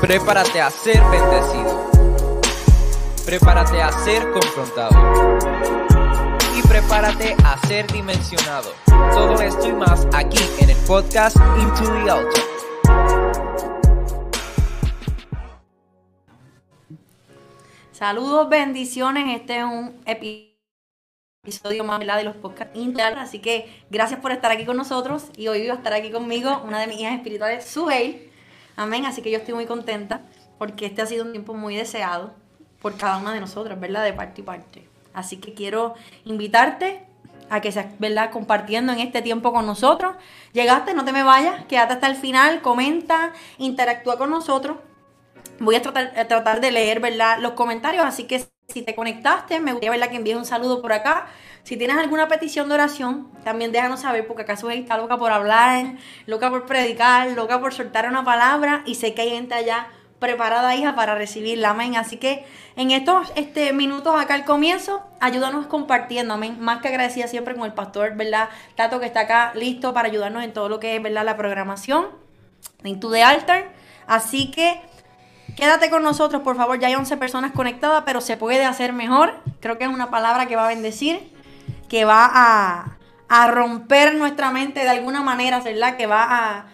Prepárate a ser bendecido. Prepárate a ser confrontado. Y prepárate a ser dimensionado. Todo esto y más aquí en el podcast Into the Out. Saludos, bendiciones. Este es un episodio más de los podcasts internos, así que gracias por estar aquí con nosotros. Y hoy va a estar aquí conmigo una de mis hijas espirituales, Suheil. Amén, así que yo estoy muy contenta porque este ha sido un tiempo muy deseado por cada una de nosotras, ¿verdad? De parte y parte. Así que quiero invitarte a que seas, ¿verdad?, compartiendo en este tiempo con nosotros. Llegaste, no te me vayas, quédate hasta el final, comenta, interactúa con nosotros. Voy a tratar de leer, ¿verdad?, los comentarios, así que si te conectaste, me gustaría, ¿verdad?, que envíes un saludo por acá. Si tienes alguna petición de oración, también déjanos saber, porque acá Suheil está loca por hablar, loca por predicar, loca por soltar una palabra, y sé que hay gente allá preparada, hija, para recibirla, amén. Así que en estos minutos acá al comienzo, ayúdanos compartiendo, amén. Más que agradecida siempre con el pastor, ¿verdad?, Tato, que está acá listo para ayudarnos en todo lo que es, ¿verdad?, la programación de Into the Altar. Así que quédate con nosotros, por favor. Ya hay 11 personas conectadas, pero se puede hacer mejor. Creo que es una palabra que va a bendecir, que va a romper nuestra mente de alguna manera, ¿verdad?, que va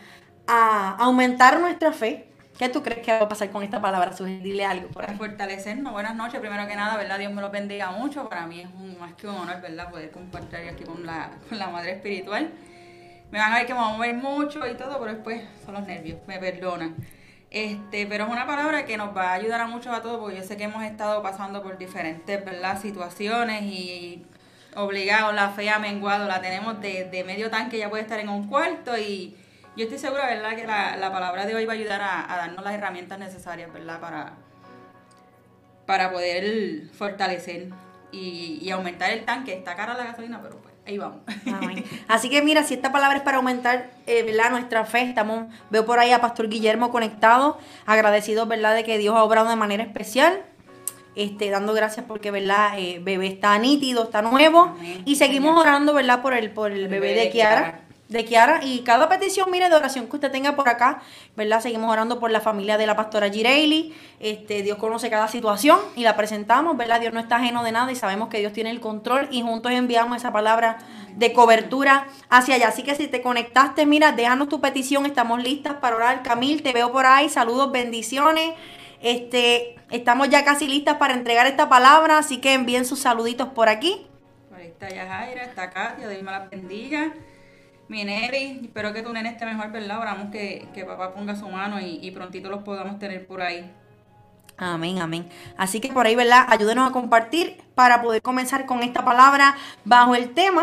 a aumentar nuestra fe. ¿Qué tú crees que va a pasar con esta palabra? Sugerirle algo por ahí. Fortalecernos. Buenas noches, primero que nada, ¿verdad? Dios me los bendiga mucho. Para mí es más que un honor, ¿verdad?, poder compartir aquí con la madre espiritual. Me van a ver que me van a mover mucho y todo, pero después son los nervios, me perdonan. Pero es una palabra que nos va a ayudar a muchos a todos, porque yo sé que hemos estado pasando por diferentes, ¿verdad?, situaciones y obligados, la fe ha menguado, la tenemos de medio tanque, ya puede estar en un cuarto, y yo estoy segura, ¿verdad?, que la palabra de hoy va a ayudar a darnos las herramientas necesarias, ¿verdad?, para poder fortalecer y aumentar el tanque. Está cara la gasolina, pero pues ahí vamos. Amén. Así que mira, si esta palabra es para aumentar, ¿verdad?, nuestra fe, veo por ahí a Pastor Guillermo conectado, agradecido, ¿verdad?, de que Dios ha obrado de manera especial. Dando gracias porque, ¿verdad?, bebé está nítido, está nuevo. Amén. Y seguimos orando, ¿verdad?, por el bebé de Kiara. Y cada petición, mire, de oración que usted tenga por acá, ¿verdad?, seguimos orando por la familia de la pastora Gireili. Dios conoce cada situación y la presentamos, ¿verdad? Dios no está ajeno de nada y sabemos que Dios tiene el control, y juntos enviamos esa palabra de cobertura hacia allá. Así que si te conectaste, mira, déjanos tu petición, estamos listas para orar. Camil, te veo por ahí, saludos, bendiciones. Estamos ya casi listas para entregar esta palabra, así que envíen sus saluditos por aquí. Por ahí está Yajaira, está Katia, Dios me las bendiga. Mi Neri, espero que tu nene esté mejor, ¿verdad? Oramos que papá ponga su mano y prontito los podamos tener por ahí. Amén, amén. Así que por ahí, ¿verdad?, ayúdenos a compartir para poder comenzar con esta palabra bajo el tema.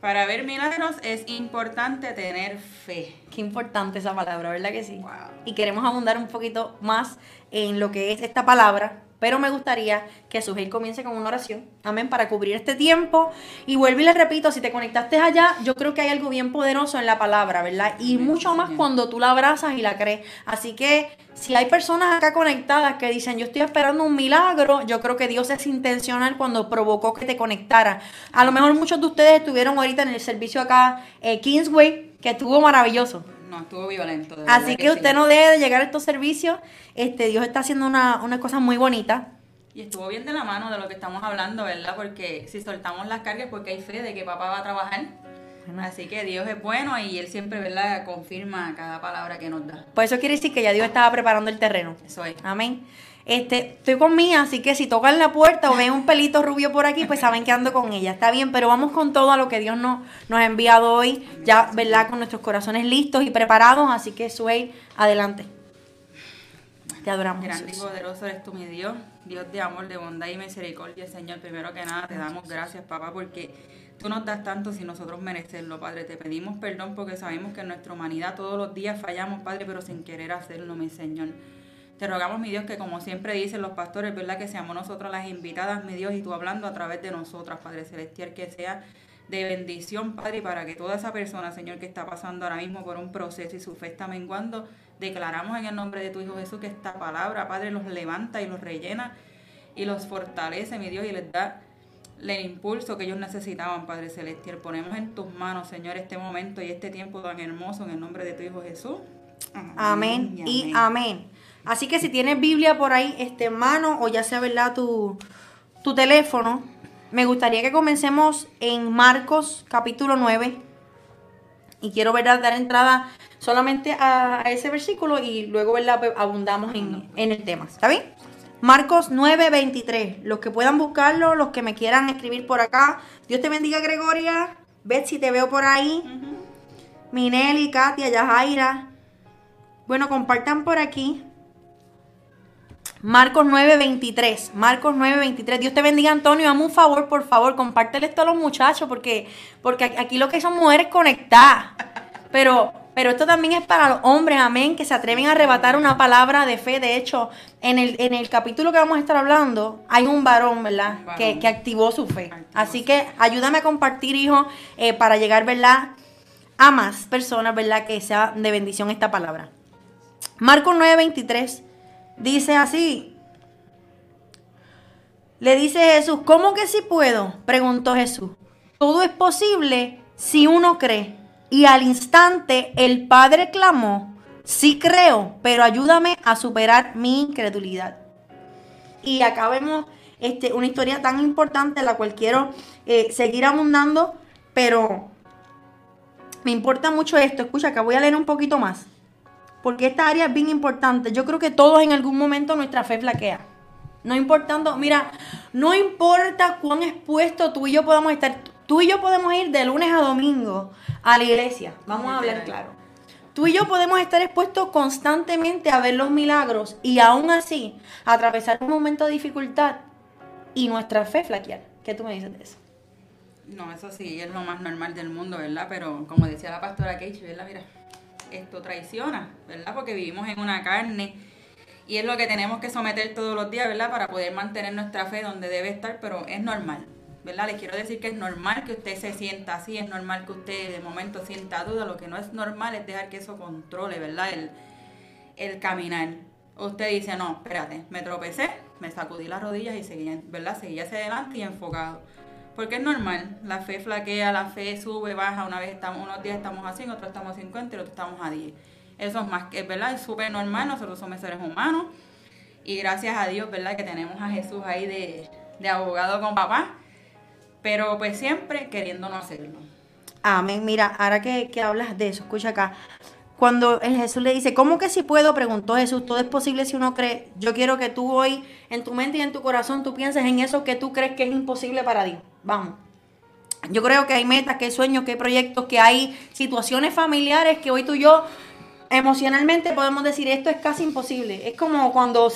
Para ver milagros es importante tener fe. Qué importante esa palabra, ¿verdad que sí? Wow. Y queremos abundar un poquito más en lo que es esta palabra, pero me gustaría que Suheil comience con una oración, amén, para cubrir este tiempo. Y vuelvo y les repito, si te conectaste allá, yo creo que hay algo bien poderoso en la palabra, ¿verdad? Y amén, mucho más cuando tú la abrazas y la crees. Así que si hay personas acá conectadas que dicen, yo estoy esperando un milagro, yo creo que Dios es intencional cuando provocó que te conectara. A lo mejor muchos de ustedes estuvieron ahorita en el servicio acá, Kingsway, que estuvo maravilloso. No, estuvo violento. Así que usted sí, no debe de llegar a estos servicios. Dios está haciendo una cosa muy bonita. Y estuvo bien de la mano de lo que estamos hablando, ¿verdad? Porque si soltamos las cargas, porque hay fe de que papá va a trabajar. Bueno. Así que Dios es bueno y Él siempre, ¿verdad?, confirma cada palabra que nos da. Pues eso quiere decir que ya Dios estaba preparando el terreno. Eso es. Amén. Estoy con Mía, así que si tocan la puerta o ven un pelito rubio por aquí, pues saben que ando con ella, está bien, pero vamos con todo a lo que Dios nos ha enviado hoy, ya, ¿verdad?, con nuestros corazones listos y preparados, así que Suheil, adelante. Te adoramos, Jesús. Grande y poderoso eres tú, mi Dios, Dios de amor, de bondad y misericordia, Señor. Primero que nada te damos gracias, papá, porque tú nos das tanto sin nosotros merecerlo, Padre. Te pedimos perdón porque sabemos que en nuestra humanidad todos los días fallamos, Padre, pero sin querer hacerlo, mi Señor. Te rogamos, mi Dios, que como siempre dicen los pastores, ¿verdad?, que seamos nosotros las invitadas, mi Dios, y tú hablando a través de nosotras, Padre Celestial, que sea de bendición, Padre, y para que toda esa persona, Señor, que está pasando ahora mismo por un proceso y su fe está menguando, declaramos en el nombre de tu Hijo Jesús que esta palabra, Padre, los levanta y los rellena y los fortalece, mi Dios, y les da el impulso que ellos necesitaban, Padre Celestial. Ponemos en tus manos, Señor, este momento y este tiempo tan hermoso en el nombre de tu Hijo Jesús. Amén, amén y amén. Así que si tienes Biblia por ahí en mano, o ya sea, ¿verdad?, tu teléfono, me gustaría que comencemos en Marcos capítulo 9. Y quiero, ¿verdad?, dar entrada solamente a ese versículo y luego, ¿verdad?, abundamos en el tema. ¿Está bien? Marcos 9:23. Los que puedan buscarlo, los que me quieran escribir por acá. Dios te bendiga, Gregoria. Betsy, te veo por ahí. Mineli, Katia, Yajaira. Bueno, compartan por aquí. Marcos 9:23. Marcos 9:23. Dios te bendiga, Antonio. Hazme un favor, por favor. Compártele esto a los muchachos, porque aquí lo que son mujeres conectadas. Pero esto también es para los hombres, amén, que se atreven a arrebatar una palabra de fe. De hecho, en el capítulo que vamos a estar hablando, hay un varón, ¿verdad?, un varón que activó su fe. Así que ayúdame a compartir, hijo, para llegar, ¿verdad?, a más personas, ¿verdad?, que sea de bendición esta palabra. Marcos 9:23 dice así. Le dice Jesús: ¿cómo que sí puedo?, preguntó Jesús. Todo es posible si uno cree. Y al instante el padre clamó: sí creo, pero ayúdame a superar mi incredulidad. Y acá vemos una historia tan importante, la cual quiero seguir abundando, pero me importa mucho esto. Escucha, acá voy a leer un poquito más, porque esta área es bien importante. Yo creo que todos en algún momento nuestra fe flaquea. No importando, mira, no importa cuán expuesto tú y yo podamos estar. Tú y yo podemos ir de lunes a domingo a la iglesia. Vamos a hablar claro. Tú y yo podemos estar expuestos constantemente a ver los milagros y aún así atravesar un momento de dificultad y nuestra fe flaquear. ¿Qué tú me dices de eso? No, eso sí es lo más normal del mundo, ¿verdad? Pero como decía la pastora Keisha, ¿verdad?, mira, esto traiciona, ¿verdad? Porque vivimos en una carne y es lo que tenemos que someter todos los días, ¿verdad?, para poder mantener nuestra fe donde debe estar, pero es normal, ¿verdad? Les quiero decir que es normal que usted se sienta así, es normal que usted de momento sienta duda. Lo que no es normal es dejar que eso controle, ¿verdad?, el caminar. Usted dice: no, espérate, me tropecé, me sacudí las rodillas y seguía, ¿verdad?, seguía hacia adelante y enfocado. Porque es normal, la fe flaquea, la fe sube, baja. Una vez unos días estamos a 100, otros estamos a 50 y otros estamos a 10. Eso es más que, ¿verdad?, es súper normal, nosotros somos seres humanos. Y gracias a Dios, ¿verdad?, que tenemos a Jesús ahí de abogado con papá. Pero pues siempre queriendo no hacerlo. Amén. Mira, ahora que hablas de eso, escucha acá. Cuando Jesús le dice: ¿cómo que sí puedo?, preguntó Jesús. Todo es posible si uno cree. Yo quiero que tú hoy, en tu mente y en tu corazón, tú pienses en eso que tú crees que es imposible para Dios. Vamos. Yo creo que hay metas, que hay sueños, que hay proyectos, que hay situaciones familiares que hoy tú y yo emocionalmente podemos decir: esto es casi imposible. Es como cuando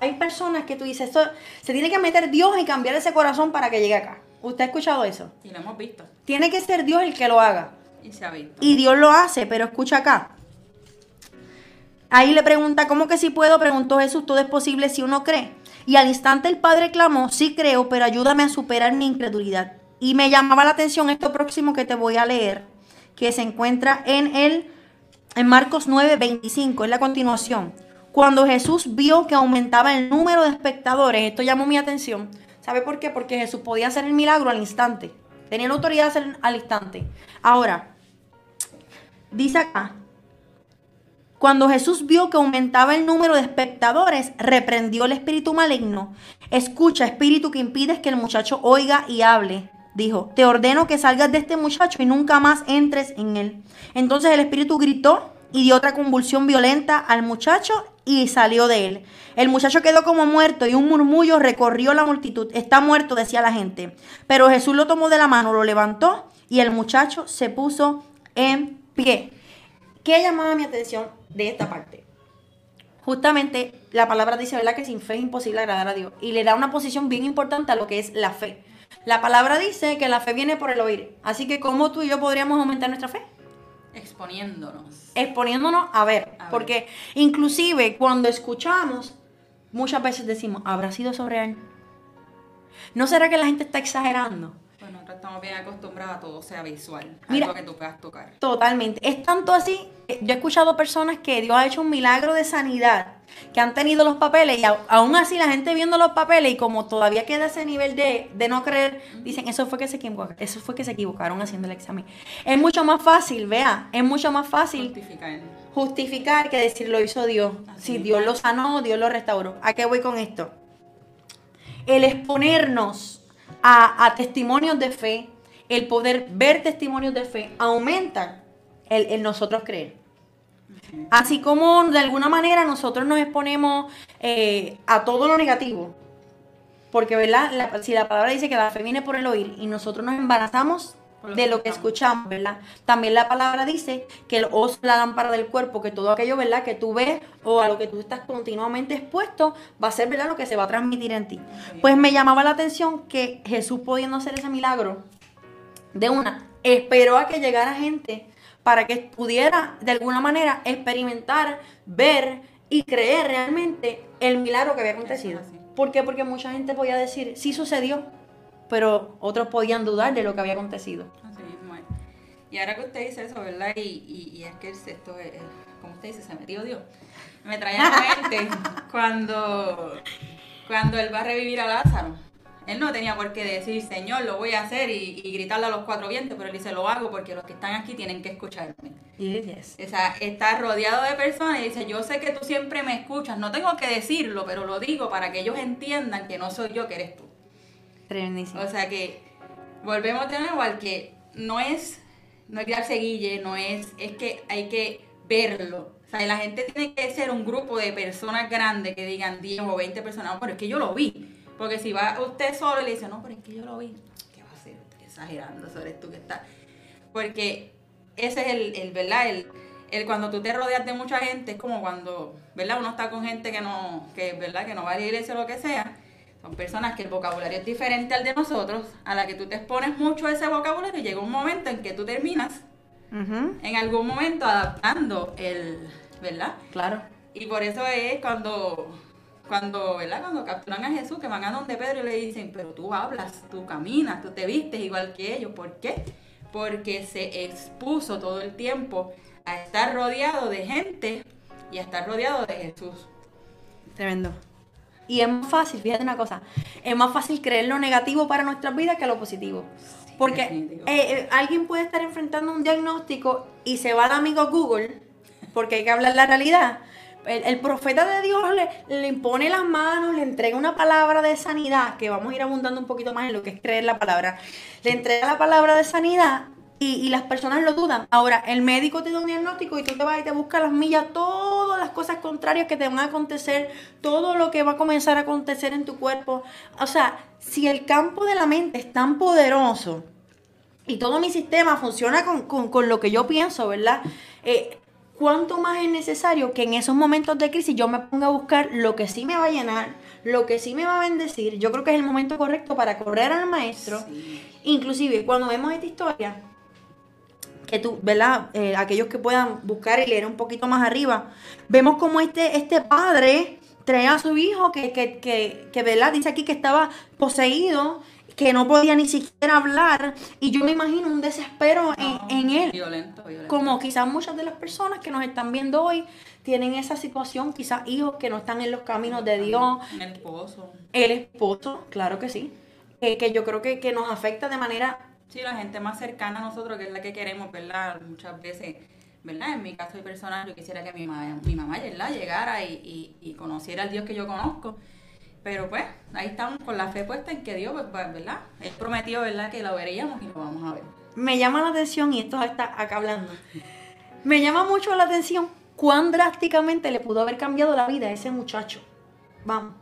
hay personas que tú dices: esto se tiene que meter Dios y cambiar ese corazón para que llegue acá. ¿Usted ha escuchado eso? Y lo hemos visto. Tiene que ser Dios el que lo haga. Y se ha visto. Y Dios lo hace, pero escucha acá. Ahí le pregunta: ¿cómo que sí puedo?, preguntó Jesús. Todo es posible si uno cree. Y al instante el padre clamó: sí creo, pero ayúdame a superar mi incredulidad. Y me llamaba la atención esto próximo que te voy a leer, que se encuentra en Marcos 9:25, es la continuación. Cuando Jesús vio que aumentaba el número de espectadores, esto llamó mi atención. ¿Sabe por qué? Porque Jesús podía hacer el milagro al instante. Tenía la autoridad de hacer al instante. Ahora, dice acá: cuando Jesús vio que aumentaba el número de espectadores, reprendió el espíritu maligno. Escucha, espíritu que impides que el muchacho oiga y hable. Dijo: te ordeno que salgas de este muchacho y nunca más entres en él. Entonces el espíritu gritó y dio otra convulsión violenta al muchacho y salió de él. El muchacho quedó como muerto y un murmullo recorrió la multitud. Está muerto, decía la gente. Pero Jesús lo tomó de la mano, lo levantó y el muchacho se puso en pie. ¿Qué llamaba mi atención de esta parte? Justamente la palabra dice, ¿verdad?, que sin fe es imposible agradar a Dios. Y le da una posición bien importante a lo que es la fe. La palabra dice que la fe viene por el oír. Así que, ¿cómo tú y yo podríamos aumentar nuestra fe? Exponiéndonos a ver. Porque inclusive cuando escuchamos, muchas veces decimos: ¿habrá sido eso real? ¿No será que la gente está exagerando? Pues nosotros estamos bien acostumbrados a todo sea visual. Mira, algo que tú puedas tocar. Totalmente. Es tanto así, yo he escuchado personas que Dios ha hecho un milagro de sanidad que han tenido los papeles y aún así la gente viendo los papeles y como todavía queda ese nivel de no creer, dicen, eso fue que se equivocaron haciendo el examen. Es mucho más fácil, vea, es mucho más fácil justificar que decir lo hizo Dios. Si Dios lo sanó, Dios lo restauró. ¿A qué voy con esto? El exponernos a testimonios de fe, el poder ver testimonios de fe, aumenta el nosotros creer. Así como de alguna manera nosotros nos exponemos a todo lo negativo. Porque, ¿verdad? Si la palabra dice que la fe viene por el oír y nosotros nos embarazamos de lo que escuchamos, ¿verdad? También la palabra dice que el ojo es la lámpara del cuerpo, que todo aquello, ¿verdad?, que tú ves o a lo que tú estás continuamente expuesto va a ser, ¿verdad?, lo que se va a transmitir en ti. Pues me llamaba la atención que Jesús, pudiendo hacer ese milagro de una, esperó a que llegara gente para que pudiera de alguna manera experimentar, ver y creer realmente el milagro que había acontecido. ¿Por qué? Porque mucha gente podía decir, sí sucedió, pero otros podían dudar de lo que había acontecido. Así mismo es. Y ahora que usted dice eso, ¿verdad? Y es que el sexto, como usted dice, se metió Dios. Me trae a la mente cuando Él va a revivir a Lázaro. Él no tenía por qué decir, Señor, lo voy a hacer y gritarle a los cuatro vientos, pero Él dice, lo hago porque los que están aquí tienen que escucharme. Yes. O sea, está rodeado de personas y dice, yo sé que tú siempre me escuchas, no tengo que decirlo, pero lo digo para que ellos entiendan que no soy yo, que eres tú. Tremendísimo. O sea que volvemos de nuevo al que no es darse guille, es que hay que verlo. O sea, la gente tiene que ser un grupo de personas grandes que digan 10 o 20 personas, pero es que yo lo vi. Porque si va usted solo y le dice, no, pero es que yo lo vi, ¿qué va a hacer? Estoy exagerando, eso eres tú que estás. Porque ese es el ¿verdad? El cuando tú te rodeas de mucha gente, es como cuando, ¿verdad? Uno está con gente que no va a la iglesia o lo que sea. Son personas que el vocabulario es diferente al de nosotros, a la que tú te expones mucho a ese vocabulario, y llega un momento en que tú terminas, en algún momento, adaptando el, ¿verdad? Claro. Y por eso es cuando, ¿verdad?, cuando capturan a Jesús, que van a donde Pedro y le dicen, pero tú hablas, tú caminas, tú te vistes igual que ellos. ¿Por qué? Porque se expuso todo el tiempo a estar rodeado de gente y a estar rodeado de Jesús. Tremendo. Y es más fácil, fíjate una cosa, es más fácil creer lo negativo para nuestras vidas que lo positivo. Sí, porque alguien puede estar enfrentando un diagnóstico y se va al amigo Google, porque hay que hablar la realidad. El profeta de Dios le impone las manos, le entrega una palabra de sanidad, que vamos a ir abundando un poquito más en lo que es creer la palabra. Le entrega la palabra de sanidad y las personas lo dudan. Ahora, el médico te da un diagnóstico y tú te vas y te buscas las millas, todas las cosas contrarias que te van a acontecer, todo lo que va a comenzar a acontecer en tu cuerpo. O sea, si el campo de la mente es tan poderoso y todo mi sistema funciona con lo que yo pienso, ¿verdad?, ¿cuánto más es necesario que en esos momentos de crisis yo me ponga a buscar lo que sí me va a llenar, lo que sí me va a bendecir? Yo creo que es el momento correcto para correr al maestro. Sí. Inclusive, cuando vemos esta historia, que tú, ¿verdad?, aquellos que puedan buscar y leer un poquito más arriba, vemos como este padre trae a su hijo que ¿verdad?, dice aquí que estaba poseído, que no podía ni siquiera hablar, y yo me imagino un desespero en él. Violento. Como quizás muchas de las personas que nos están viendo hoy tienen esa situación, quizás hijos que no están en los caminos de Dios. El esposo, claro que sí, que yo creo que nos afecta de manera... Sí, la gente más cercana a nosotros, que es la que queremos, ¿verdad? Muchas veces, ¿verdad? En mi caso personal, yo quisiera que mi mamá ¿verdad?, llegara y conociera al Dios que yo conozco. Pero pues, ahí estamos con la fe puesta en que Dios, pues, ¿verdad?, Él prometió, ¿verdad?, que lo veríamos y lo vamos a ver. Me llama la atención, y esto está acá hablando, me llama mucho la atención cuán drásticamente le pudo haber cambiado la vida a ese muchacho. Vamos.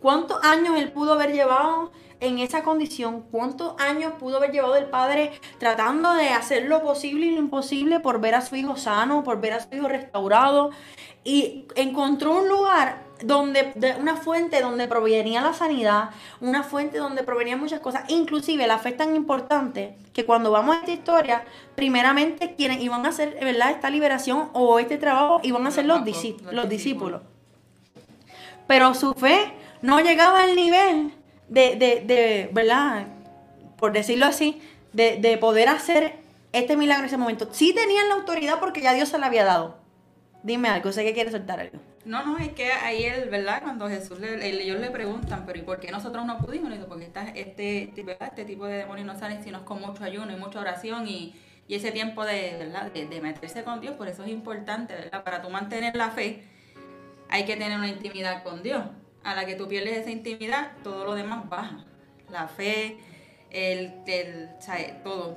¿Cuántos años él pudo haber llevado en esa condición? ¿Cuántos años pudo haber llevado el padre tratando de hacer lo posible y lo imposible por ver a su hijo sano, por ver a su hijo restaurado? Y encontró un lugar... una fuente donde provenía la sanidad, una fuente donde provenían muchas cosas. Inclusive la fe es tan importante que cuando vamos a esta historia, primeramente quienes iban a hacer, ¿verdad?, esta liberación o este trabajo, iban a ser los discípulos. Pero su fe no llegaba al nivel de ¿verdad?, por decirlo así, de poder hacer este milagro en ese momento. Sí tenían la autoridad porque ya Dios se la había dado. Dime algo, sé que quieres soltar algo. No, no, es que ahí él, ¿verdad? Cuando Jesús, ellos le preguntan, pero ¿y por qué nosotros no pudimos? Y dice, porque este tipo de demonios no salen sino con mucho ayuno y mucha oración y ese tiempo de, ¿verdad? De meterse con Dios. Por eso es importante, ¿verdad? Para tú mantener la fe, hay que tener una intimidad con Dios. A la que tú pierdes esa intimidad, todo lo demás baja. La fe,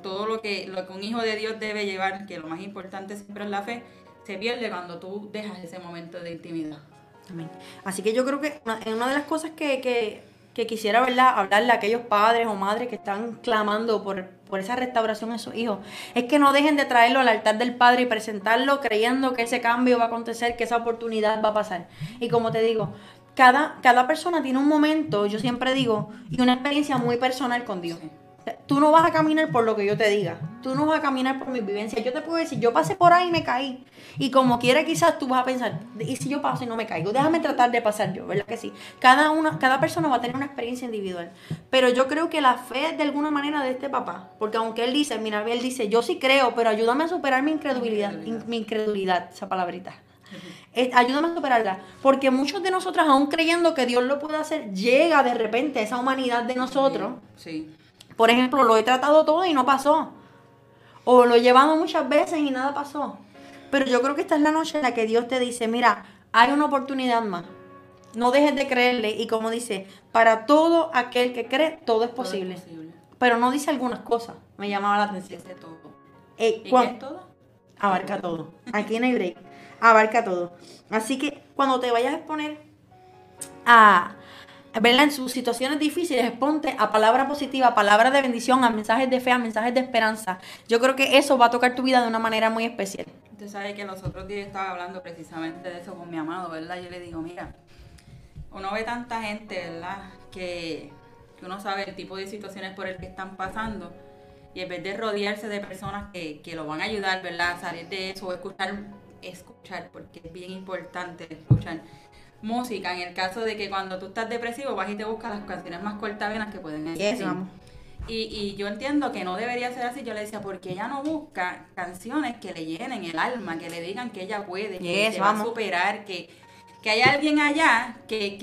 todo lo que un hijo de Dios debe llevar, que lo más importante siempre es la fe, se pierde cuando tú dejas ese momento de intimidad. Amén. Así que yo creo que una de las cosas que quisiera, ¿verdad?, hablarle a aquellos padres o madres que están clamando por esa restauración en sus hijos, es que no dejen de traerlo al altar del Padre y presentarlo creyendo que ese cambio va a acontecer, que esa oportunidad va a pasar. Y como te digo, cada persona tiene un momento, yo siempre digo, y una experiencia muy personal con Dios. Sí. Tú no vas a caminar por lo que yo te diga. Tú no vas a caminar por mis vivencias. Yo te puedo decir, yo pasé por ahí y me caí. Y como quiera, quizás tú vas a pensar, ¿y si yo paso y no me caigo? Déjame tratar de pasar yo, ¿verdad que sí? Cada persona va a tener una experiencia individual. Pero yo creo que la fe, de alguna manera, de este papá, porque aunque él dice, mira, él dice, yo sí creo, pero ayúdame a superar mi incredulidad, esa palabrita. Ayúdame a superarla, porque muchos de nosotros, aún creyendo que Dios lo puede hacer, llega de repente esa humanidad de nosotros. Sí. Por ejemplo, lo he tratado todo y no pasó. O lo he llevado muchas veces y nada pasó. Pero yo creo que esta es la noche en la que Dios te dice, mira, hay una oportunidad más. No dejes de creerle. Y como dice, para todo aquel que cree, todo es posible. Todo es posible. Pero no dice algunas cosas. Me llamaba la atención. Dice todo. ¿Y qué es todo? Abarca todo. Aquí en el break. Abarca todo. Así que cuando te vayas a exponer a... ¿verdad? En sus situaciones difíciles, exponte a palabra positiva, a palabras de bendición, a mensajes de fe, a mensajes de esperanza. Yo creo que eso va a tocar tu vida de una manera muy especial. Usted sabe que los otros días estaba hablando precisamente de eso con mi amado, ¿verdad? Yo le digo, mira, uno ve tanta gente, ¿verdad?, que uno sabe el tipo de situaciones por el que están pasando, y en vez de rodearse de personas que lo van a ayudar, ¿verdad?, a salir de eso, o escuchar, porque es bien importante escuchar. Música, en el caso de que cuando tú estás depresivo vas y te buscas las canciones más cortavenas que pueden existir. Y yo entiendo que no debería ser así. Yo le decía, ¿por qué ella no busca canciones que le llenen el alma, que le digan que ella puede, que se va a superar, que hay alguien allá que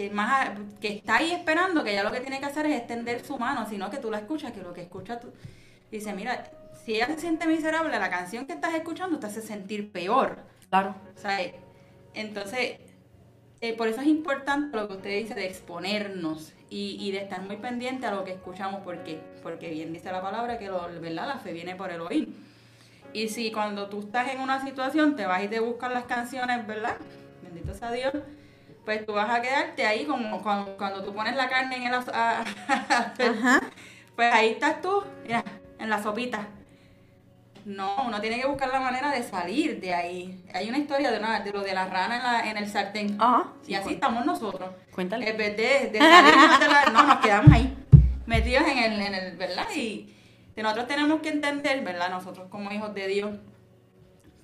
está ahí esperando, que ella lo que tiene que hacer es extender su mano, sino que tú la escuchas, que lo que escuchas tú... Dice, mira, si ella se siente miserable, la canción que estás escuchando te hace sentir peor. Claro. O sea, entonces... por eso es importante lo que usted dice de exponernos y de estar muy pendiente a lo que escuchamos. ¿Por qué? Porque bien dice la palabra que ¿verdad? La fe viene por el oír. Y si cuando tú estás en una situación te vas y te buscas las canciones, ¿verdad?, bendito sea Dios, pues tú vas a quedarte ahí como cuando tú pones la carne en el pues ahí estás tú, mira, en la sopita. No, uno tiene que buscar la manera de salir de ahí. Hay una historia de lo de la rana en el sartén. Ajá, sí, y así estamos nosotros. Cuéntale. En vez de salirnos de la... No, nos quedamos ahí, metidos en el ¿verdad? Sí. Y nosotros tenemos que entender, ¿verdad?, nosotros como hijos de Dios,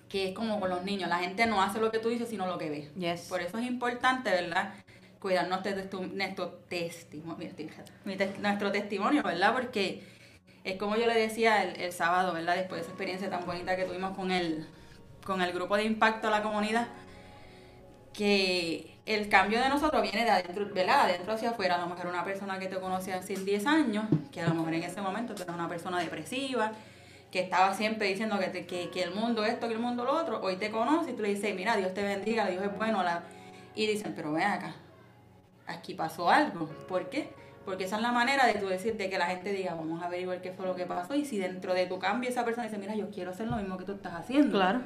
que es como con los niños. La gente no hace lo que tú dices, sino lo que ve. Yes. Por eso es importante, ¿verdad?, cuidarnos de nuestro testimonio, ¿verdad? Porque... es como yo le decía el sábado, ¿verdad?, después de esa experiencia tan bonita que tuvimos con el grupo de impacto a la comunidad, que el cambio de nosotros viene de adentro, ¿verdad?, de adentro hacia afuera. A lo mejor una persona que te conocía hace 10 años, que a lo mejor en ese momento tú eras una persona depresiva, que estaba siempre diciendo que el mundo esto, que el mundo lo otro, hoy te conoce y tú le dices, mira, Dios te bendiga, Dios es bueno. Y dicen, pero ven acá, aquí pasó algo. ¿Por qué? Porque esa es la manera de tú decirte, que la gente diga, vamos a averiguar qué fue lo que pasó. Y si dentro de tu cambio esa persona dice, mira, yo quiero hacer lo mismo que tú estás haciendo. Claro.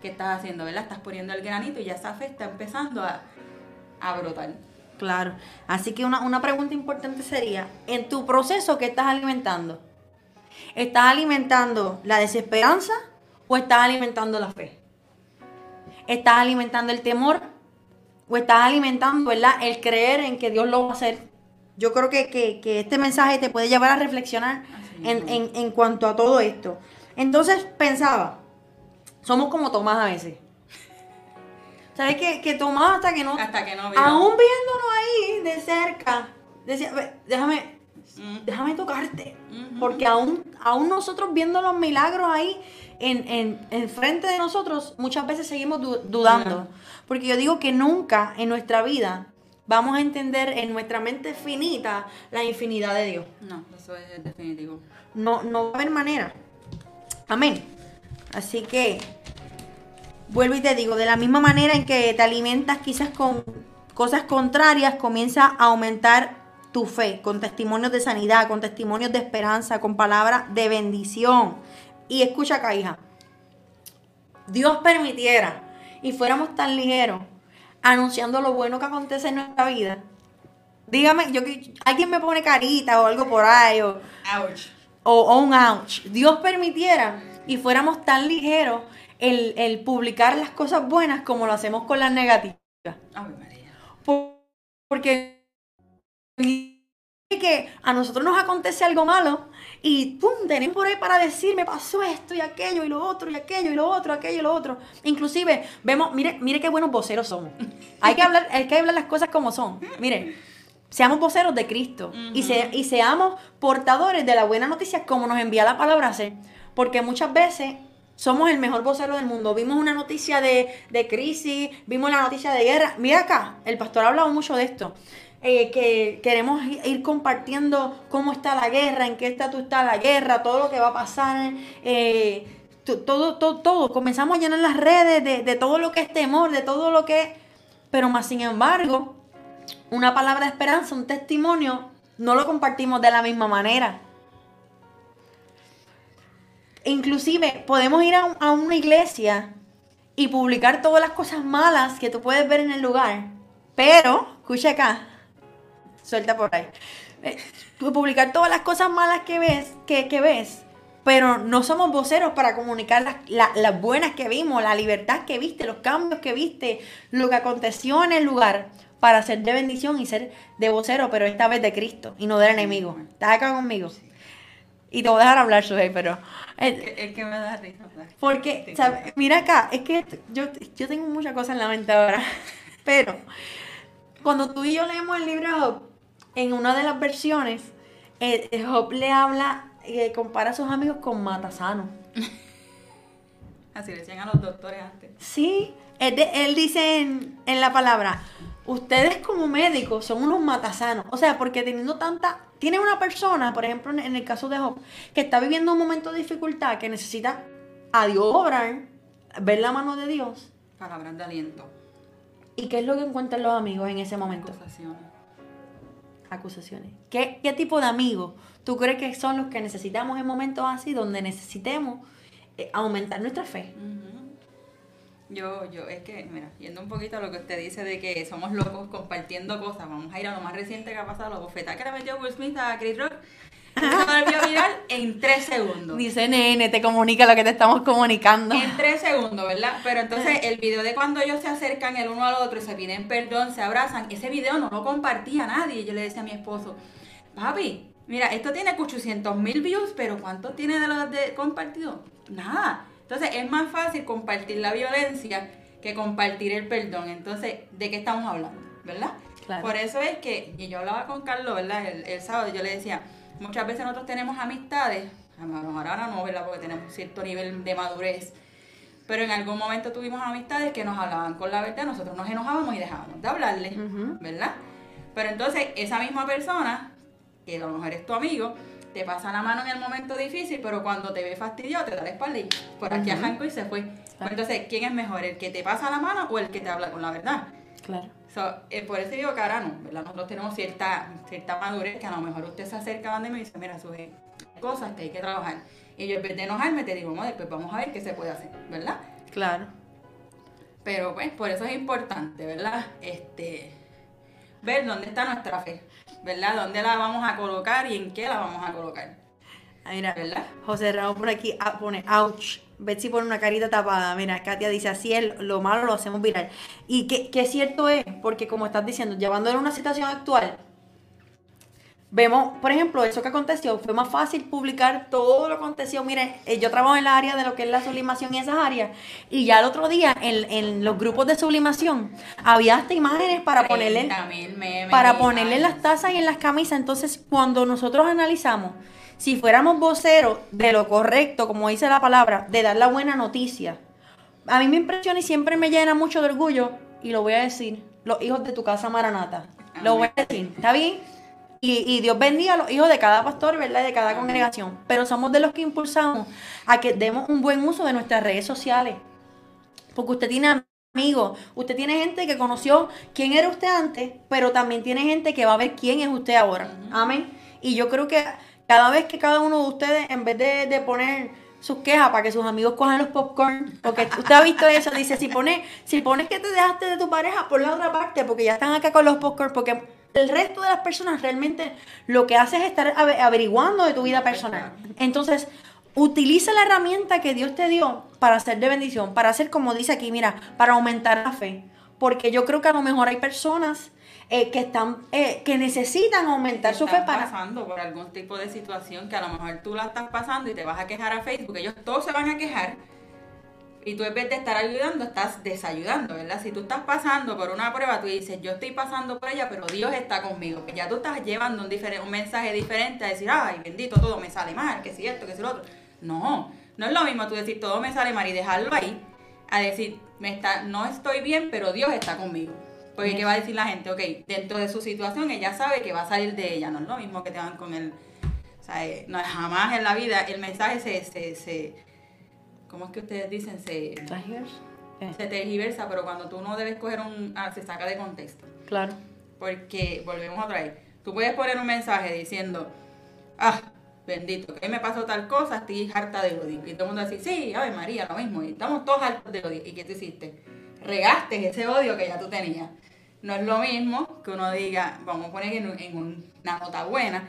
¿Qué estás haciendo, verdad? Estás poniendo el granito y ya esa fe está empezando a brotar. Claro. Así que una pregunta importante sería, en tu proceso, ¿qué estás alimentando? ¿Estás alimentando la desesperanza o estás alimentando la fe? ¿Estás alimentando el temor o estás alimentando, ¿verdad?, el creer en que Dios lo va a hacer? Yo creo que este mensaje te puede llevar a reflexionar en cuanto a todo esto. Entonces pensaba, somos como Tomás a veces. ¿Sabes qué? Que Tomás hasta que no vio. Aún viéndonos ahí de cerca, decía, déjame tocarte. Porque aún nosotros viendo los milagros ahí, en frente de nosotros, muchas veces seguimos dudando. Porque yo digo que nunca en nuestra vida vamos a entender en nuestra mente finita la infinidad de Dios. No, eso es definitivo. No, no va a haber manera. Amén. Así que, vuelvo y te digo, de la misma manera en que te alimentas quizás con cosas contrarias, comienza a aumentar tu fe, con testimonios de sanidad, con testimonios de esperanza, con palabras de bendición. Y escucha acá, hija. Dios permitiera y fuéramos tan ligeros anunciando lo bueno que acontece en nuestra vida. Dígame, alguien me pone carita o algo por ahí, o ouch. O un ouch. Dios permitiera y fuéramos tan ligeros el publicar las cosas buenas como lo hacemos con las negativas. Ay, María. Porque que a nosotros nos acontece algo malo y pum, tenemos por ahí para decir me pasó esto y aquello y lo otro y aquello y lo otro, aquello y lo otro. Inclusive vemos, mire qué buenos voceros somos. Hay que hablar las cosas como son. Mire, seamos voceros de Cristo y seamos portadores de la buena noticia como nos envía la palabra a ser. Porque muchas veces somos el mejor vocero del mundo. Vimos una noticia de crisis, vimos la noticia de guerra. Mira acá, el pastor ha hablado mucho de esto. Que queremos ir compartiendo cómo está la guerra, en qué estatus está la guerra, todo lo que va a pasar, todo. Comenzamos a llenar las redes de todo lo que es temor, de todo lo que es. Pero más sin embargo, una palabra de esperanza, un testimonio, no lo compartimos de la misma manera. Inclusive podemos ir a una iglesia y publicar todas las cosas malas que tú puedes ver en el lugar, pero, escucha acá, suelta por ahí. Publicar todas las cosas malas que ves, pero no somos voceros para comunicar las buenas que vimos, la libertad que viste, los cambios que viste, lo que aconteció en el lugar, para ser de bendición y ser de vocero, pero esta vez de Cristo y no del enemigo. ¿Estás acá conmigo? Y te voy a dejar hablar, Suhey, pero... El que me da risa. Porque, sí, ¿sabes? Mira acá, es que yo tengo muchas cosas en la mente ahora, pero cuando tú y yo leemos el libro de Job, en una de las versiones, Job le habla, compara a sus amigos con matasanos. Así le decían a los doctores antes. Sí, él dice en la palabra, ustedes como médicos son unos matasanos. O sea, porque teniendo tanta... Tiene una persona, por ejemplo, en el caso de Job, que está viviendo un momento de dificultad, que necesita a Dios obrar, ver la mano de Dios. Palabras de aliento. ¿Y qué es lo que encuentran los amigos en ese momento? Acusaciones. ¿Qué tipo de amigos tú crees que son los que necesitamos en momentos así, donde necesitemos aumentar nuestra fe? Uh-huh. Yo, es que, mira, yendo un poquito a lo que usted dice de que somos locos compartiendo cosas, vamos a ir a lo más reciente que ha pasado, la bofetada que le metió Will Smith a Chris Rock, y se volvió viral en 3 segundos. Dice nene, te comunica lo que te estamos comunicando. En 3 segundos, ¿verdad? Pero entonces el video de cuando ellos se acercan el uno al otro y se piden perdón, se abrazan, ese video no lo compartía nadie. Yo le decía a mi esposo, papi, mira, esto tiene 800,000 views, pero ¿cuánto tiene de los de compartido? Nada. Entonces es más fácil compartir la violencia que compartir el perdón. Entonces, ¿de qué estamos hablando? ¿Verdad? Claro. Por eso es que, y yo hablaba con Carlos, ¿verdad? El sábado yo le decía... Muchas veces nosotros tenemos amistades, a lo mejor ahora no, ¿verdad? Porque tenemos cierto nivel de madurez, pero en algún momento tuvimos amistades que nos hablaban con la verdad, nosotros nos enojábamos y dejábamos de hablarles, ¿verdad? Pero entonces esa misma persona, que a lo mejor es tu amigo, te pasa la mano en el momento difícil, pero cuando te ve fastidiado te da la espalda y por aquí arrancó y se fue. Claro. Entonces, ¿quién es mejor? ¿El que te pasa la mano o el que te habla con la verdad? Claro. Por eso digo que ahora no, ¿verdad? Nosotros tenemos cierta madurez que a lo mejor usted se acerca a mí y me dice, mira, Suhey, hay cosas que hay que trabajar. Y yo en vez de enojarme te digo, madre, pues vamos a ver qué se puede hacer, ¿verdad? Claro. Pero pues por eso es importante, ¿verdad? Ver dónde está nuestra fe, ¿verdad? Dónde la vamos a colocar y en qué la vamos a colocar. Mira, ¿verdad? José Raúl por aquí pone, ouch. Betsy pone una carita tapada. Mira, Katia dice, así es, lo malo lo hacemos viral. Y qué cierto es, porque como estás diciendo, llevándolo a una situación actual, vemos, por ejemplo, eso que aconteció, fue más fácil publicar todo lo que aconteció. Miren, yo trabajo en la área de lo que es la sublimación y esas áreas, y ya el otro día, en los grupos de sublimación, había hasta imágenes para ponerle en las tazas y en las camisas. Entonces, cuando nosotros analizamos, Si fuéramos voceros de lo correcto, como dice la palabra, de dar la buena noticia. A mí me impresiona y siempre me llena mucho de orgullo, y lo voy a decir, los hijos de tu casa Maranata. Amén. Lo voy a decir, ¿está bien? Y Dios bendiga a los hijos de cada pastor, ¿verdad? Y de cada congregación. Pero somos de los que impulsamos a que demos un buen uso de nuestras redes sociales. Porque usted tiene amigos, usted tiene gente que conoció quién era usted antes, pero también tiene gente que va a ver quién es usted ahora. Amén. Y yo creo que cada vez que cada uno de ustedes, en vez de poner sus quejas para que sus amigos cojan los popcorn, porque usted ha visto eso, dice, si pones que te dejaste de tu pareja, por la otra parte, porque ya están acá con los popcorn, porque el resto de las personas realmente lo que hace es estar averiguando de tu vida personal. Entonces, utiliza la herramienta que Dios te dio para hacer de bendición, para hacer como dice aquí, mira, para aumentar la fe. Porque yo creo que a lo mejor hay personas que necesitan aumentar su fe para... pasando por algún tipo de situación que a lo mejor tú la estás pasando y te vas a quejar a Facebook. Ellos todos se van a quejar y tú en vez de estar ayudando, estás desayudando, ¿verdad? Si tú estás pasando por una prueba, tú dices, yo estoy pasando por ella, pero Dios está conmigo. Ya tú estás llevando un mensaje diferente a decir, ay, bendito, todo me sale mal, que si esto, que si lo otro. No, no es lo mismo tú decir, todo me sale mal y dejarlo ahí, a decir, no estoy bien, pero Dios está conmigo. Porque ¿qué va a decir la gente? Ok, dentro de su situación ella sabe que va a salir de ella. No es lo mismo que te van con el... O sea, no, jamás en la vida el mensaje ¿cómo es que ustedes dicen? Se tergiversa, pero cuando tú no debes coger se saca de contexto. Claro. Porque, volvemos otra vez, tú puedes poner un mensaje diciendo, bendito, que me pasó tal cosa, estoy harta de odio. Y todo el mundo va a decir, sí, Ave María, lo mismo. Y estamos todos hartos de odio. ¿Y qué tú hiciste? Regaste ese odio que ya tú tenías. No es lo mismo que uno diga, vamos a poner en una nota buena,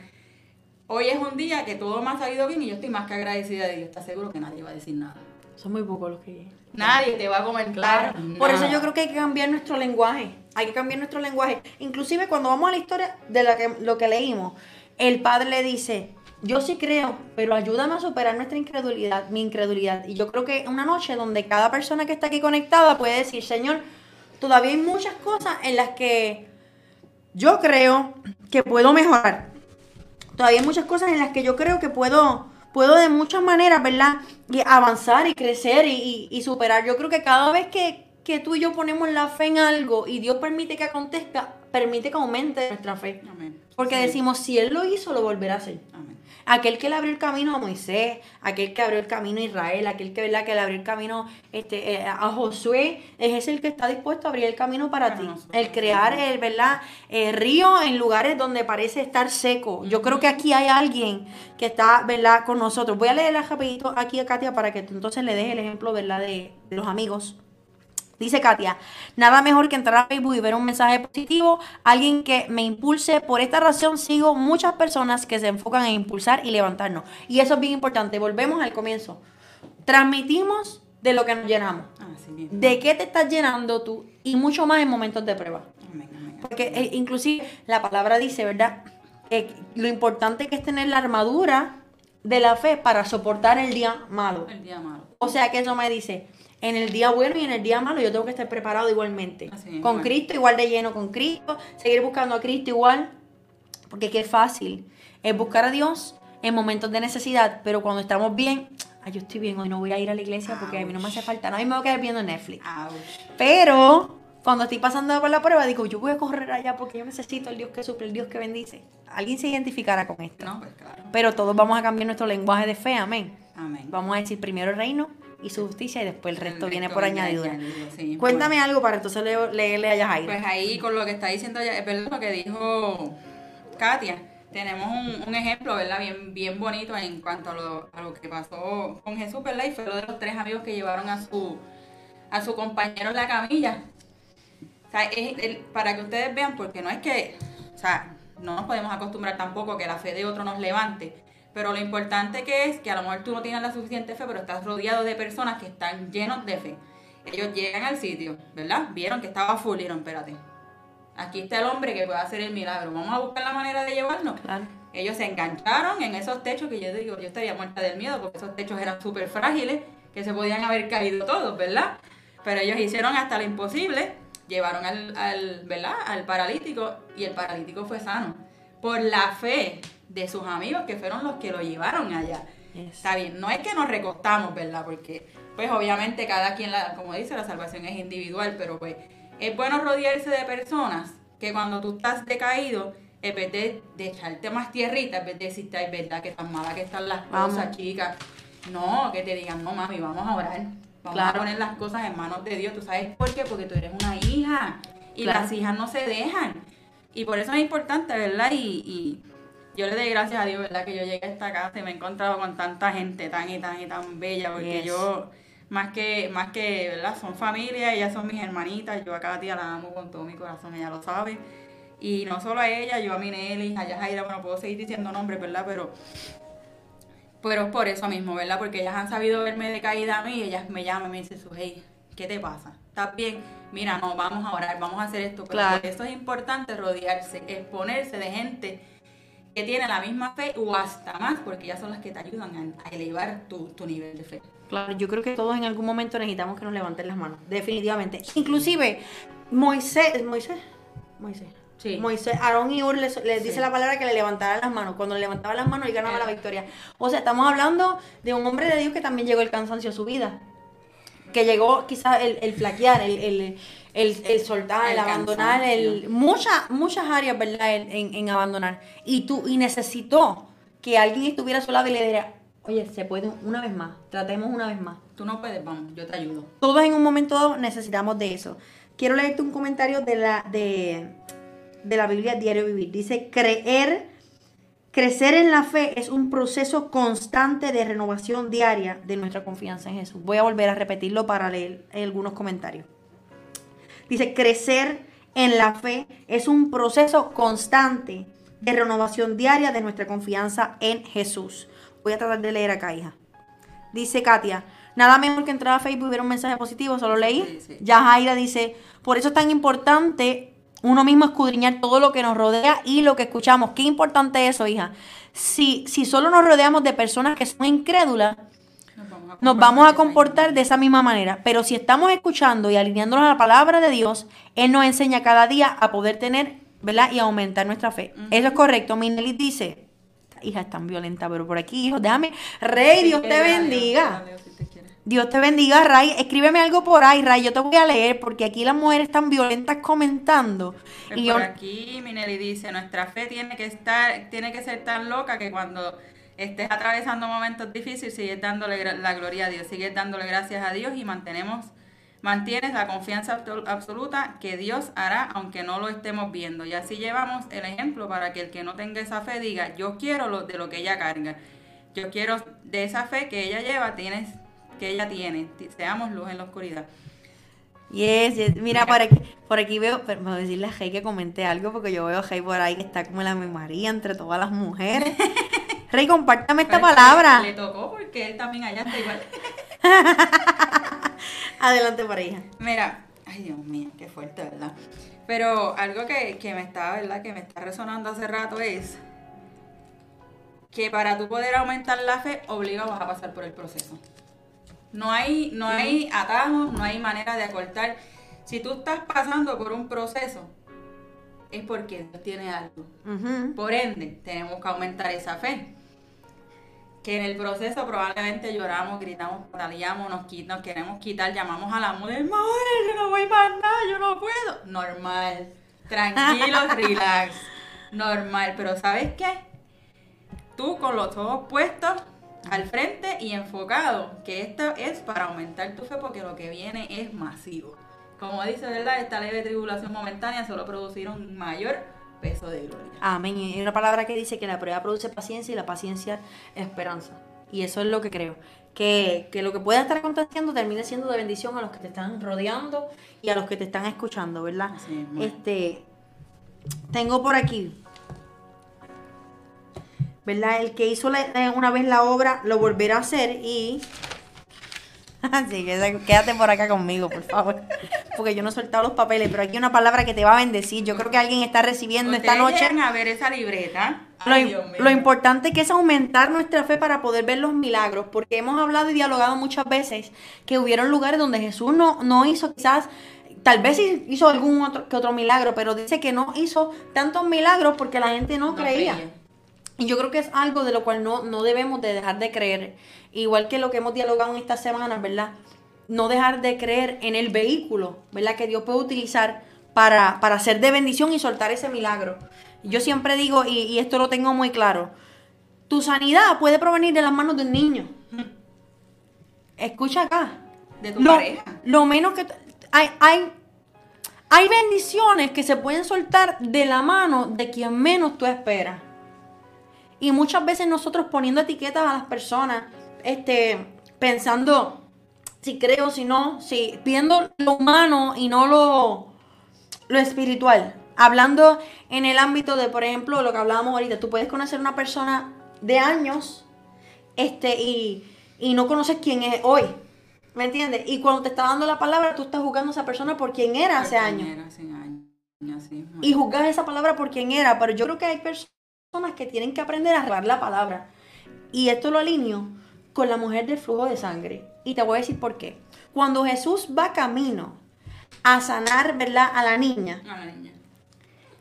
hoy es un día que todo me ha salido bien y yo estoy más que agradecida de Dios. Está seguro que nadie va a decir nada. Son muy pocos los que... Nadie te va a comentar. Claro. Por eso yo creo que hay que cambiar nuestro lenguaje. Hay que cambiar nuestro lenguaje. Inclusive cuando vamos a la historia de lo que leímos, el padre le dice, yo sí creo, pero ayúdame a superar nuestra incredulidad, mi incredulidad. Y yo creo que una noche donde cada persona que está aquí conectada puede decir, Señor, todavía hay muchas cosas en las que yo creo que puedo mejorar. Todavía hay muchas cosas en las que yo creo que puedo de muchas maneras, ¿verdad? Y avanzar y crecer y superar. Yo creo que cada vez que tú y yo ponemos la fe en algo y Dios permite que acontezca, permite que aumente nuestra fe. Amén. Porque decimos, si Él lo hizo, lo volverá a hacer. Amén. Aquel que le abrió el camino a Moisés, aquel que abrió el camino a Israel, aquel que, ¿verdad?, que le abrió el camino a Josué, es el que está dispuesto a abrir el camino para ti. Nosotros. El crear el, ¿verdad?, el río en lugares donde parece estar seco. Yo creo que aquí hay alguien que está, ¿verdad?, con nosotros. Voy a leerla rapidito aquí a Katia para que tú entonces le des el ejemplo, ¿verdad?, de los amigos. Dice Katia, nada mejor que entrar a Facebook y ver un mensaje positivo, alguien que me impulse. Por esta razón sigo muchas personas que se enfocan en impulsar y levantarnos. Y eso es bien importante. Volvemos al comienzo. Transmitimos de lo que nos llenamos. ¿De qué te estás llenando tú? Y mucho más en momentos de prueba. Porque inclusive la palabra dice, ¿verdad? Lo importante que es tener la armadura de la fe para soportar el día malo. El día malo. O sea que eso me dice... En el día bueno y en el día malo yo tengo que estar preparado igualmente. Así es, con Cristo, igual de lleno con Cristo. Seguir buscando a Cristo igual. Porque qué fácil es buscar a Dios en momentos de necesidad. Pero cuando estamos bien, yo estoy bien, hoy no voy a ir a la iglesia porque a mí no me hace falta nada. A mí me voy a quedar viendo Netflix. Pero cuando estoy pasando por la prueba, digo, yo voy a correr allá porque yo necesito el Dios que suple, el Dios que bendice. Alguien se identificará con esto. No, pues claro. Pero todos vamos a cambiar nuestro lenguaje de fe. Amén. Amén. Vamos a decir primero el reino y su justicia, y después el resto viene por añadidura. Sí, cuéntame algo para entonces leerle a Yajaira. Pues ahí con lo que está diciendo, es verdad lo que dijo Katia, tenemos un ejemplo, ¿verdad?, bien bonito en cuanto a lo que pasó con Jesús, ¿verdad? Y fue lo de los tres amigos que llevaron a su compañero en la camilla. O sea, para que ustedes vean, porque no es que, o sea, no nos podemos acostumbrar tampoco a que la fe de otro nos levante. Pero lo importante que es que a lo mejor tú no tienes la suficiente fe, pero estás rodeado de personas que están llenos de fe. Ellos llegan al sitio, ¿verdad? Vieron que estaba full, dijeron, espérate, aquí está el hombre que puede hacer el milagro. Vamos a buscar la manera de llevarnos. Claro. Ellos se engancharon en esos techos que yo digo, yo estaría muerta del miedo porque esos techos eran súper frágiles, que se podían haber caído todos, ¿verdad? Pero ellos hicieron hasta lo imposible, llevaron al paralítico y el paralítico fue sano. por la fe de sus amigos que fueron los que lo llevaron allá. Yes. Está bien, no es que nos recostamos, ¿verdad? Porque pues obviamente cada quien, como dice, la salvación es individual, pero pues es bueno rodearse de personas que cuando tú estás decaído, en vez de echarte más tierrita, en vez de decirte, ay, verdad que están malas que están las cosas, chicas, no, que te digan, no mami, vamos a orar, vamos a poner las cosas en manos de Dios. ¿Tú sabes por qué? Porque tú eres una hija y las hijas no se dejan. Y por eso es importante, ¿verdad? Y yo le doy gracias a Dios, ¿verdad? Que yo llegué a esta casa y me he encontrado con tanta gente tan y tan y tan bella, porque yo, más que, ¿verdad? Son familia, ellas son mis hermanitas, yo a cada día la amo con todo mi corazón, ella lo sabe. Y no solo a ella, yo a mi Nelly, a Yajaira, bueno, puedo seguir diciendo nombres, ¿verdad? Pero es por eso mismo, ¿verdad? Porque ellas han sabido verme decaída a mí y ellas me llaman y me dicen, hey, ¿qué te pasa? ¿Estás bien? Mira, no, vamos a orar, vamos a hacer esto. Pero claro, eso es importante, rodearse, exponerse de gente que tiene la misma fe o hasta más, porque ellas son las que te ayudan a elevar tu nivel de fe. Claro, yo creo que todos en algún momento necesitamos que nos levanten las manos, definitivamente. Inclusive, Moisés. Sí. Moisés, Aarón y Ur les dice la palabra que le levantaran las manos. Cuando le levantaba las manos, él ganaba la victoria. O sea, estamos hablando de un hombre de Dios que también llegó el cansancio a su vida, que llegó quizás el flaquear, el soltar, el abandonar, cansancio. Muchas áreas, ¿verdad? En abandonar. Y necesitó que alguien estuviera a su lado y le diera, oye, se puede una vez más, tratemos una vez más. Tú no puedes, vamos, yo te ayudo. Todos en un momento dado necesitamos de eso. Quiero leerte un comentario de la Biblia Diario Vivir. Dice, crecer en la fe es un proceso constante de renovación diaria de nuestra confianza en Jesús. Voy a volver a repetirlo para leer algunos comentarios. Dice, crecer en la fe es un proceso constante de renovación diaria de nuestra confianza en Jesús. Voy a tratar de leer acá, hija. Dice Katia, nada mejor que entrar a Facebook y ver un mensaje positivo, solo leí. Sí, sí. Yajaira dice, por eso es tan importante uno mismo escudriñar todo lo que nos rodea y lo que escuchamos. Qué importante eso, hija. Si solo nos rodeamos de personas que son incrédulas, nos vamos a comportar de esa misma manera. Pero si estamos escuchando y alineándonos a la palabra de Dios, Él nos enseña cada día a poder tener, ¿verdad? Y aumentar nuestra fe. Uh-huh. Eso es correcto. Minelis dice, hija, es tan violenta, pero por aquí, hijo, déjame. Rey, Dios te bendiga. Dios te bendiga, Ray. Escríbeme algo por ahí, Ray. Yo te voy a leer porque aquí las mujeres están violentas comentando. Y por aquí Minelli dice, nuestra fe tiene que ser tan loca que cuando estés atravesando momentos difíciles sigues dándole la gloria a Dios, sigues dándole gracias a Dios y mantienes la confianza absoluta que Dios hará aunque no lo estemos viendo. Y así llevamos el ejemplo para que el que no tenga esa fe diga, yo quiero de lo que ella carga. Yo quiero de esa fe que ella lleva, seamos luz en la oscuridad. Yes. Mira, por aquí veo, pero me voy a decirle a Hey que comente algo, porque yo veo a Hey por ahí que está como la María entre todas las mujeres. Rey, compártame esta palabra. Le tocó porque él también allá está igual. Adelante, por ahí. Mira, ay Dios mío, qué fuerte, ¿verdad? Pero algo que me está, ¿verdad? Que me está resonando hace rato es que para tú poder aumentar la fe, obligado vas a pasar por el proceso. No hay atajos, no hay manera de acortar. Si tú estás pasando por un proceso, es porque Dios tiene algo. Uh-huh. Por ende, tenemos que aumentar esa fe. Que en el proceso probablemente lloramos, gritamos, pataleamos, nos queremos quitar, llamamos a la mujer, madre, yo no voy más nada, yo no puedo. Normal, tranquilo, relax, normal. Pero ¿sabes qué? Tú con los ojos puestos al frente y enfocado, que esto es para aumentar tu fe, porque lo que viene es masivo. Como dice, ¿verdad? Esta leve tribulación momentánea solo producirá un mayor peso de gloria. Amén. Hay una palabra que dice que la prueba produce paciencia y la paciencia esperanza. Y eso es lo que creo. Que lo que pueda estar aconteciendo termine siendo de bendición a los que te están rodeando y a los que te están escuchando, ¿verdad? Sí, tengo por aquí, ¿verdad? El que hizo una vez la obra lo volverá a hacer y... Así que quédate por acá conmigo, por favor, porque yo no he soltado los papeles, pero aquí hay una palabra que te va a bendecir. Yo creo que alguien está recibiendo esta noche. A ver esa libreta. Ay, lo importante que es aumentar nuestra fe para poder ver los milagros, porque hemos hablado y dialogado muchas veces que hubieron lugares donde Jesús no hizo quizás Tal vez hizo algún otro, que otro milagro, pero dice que no hizo tantos milagros porque la gente no creía. Y yo creo que es algo de lo cual no debemos de dejar de creer. Igual que lo que hemos dialogado en estas semanas, ¿verdad? No dejar de creer en el vehículo, ¿verdad? Que Dios puede utilizar para hacer de bendición y soltar ese milagro. Yo siempre digo, y esto lo tengo muy claro, tu sanidad puede provenir de las manos de un niño. Escucha acá. De tu pareja. Lo menos que... Hay bendiciones que se pueden soltar de la mano de quien menos tú esperas. Y muchas veces nosotros poniendo etiquetas a las personas, pensando si creo, si no, si viendo lo humano y no lo espiritual. Hablando en el ámbito de, por ejemplo, lo que hablábamos ahorita, tú puedes conocer una persona de años y no conoces quién es hoy. ¿Me entiendes? Y cuando te está dando la palabra, tú estás juzgando a esa persona por quien era hace años. Y juzgas esa palabra por quien era. Pero yo creo que hay personas que tienen que aprender a arreglar la palabra. Y esto lo alineo con la mujer del flujo de sangre. Y te voy a decir por qué. Cuando Jesús va camino a sanar, ¿verdad? A la niña.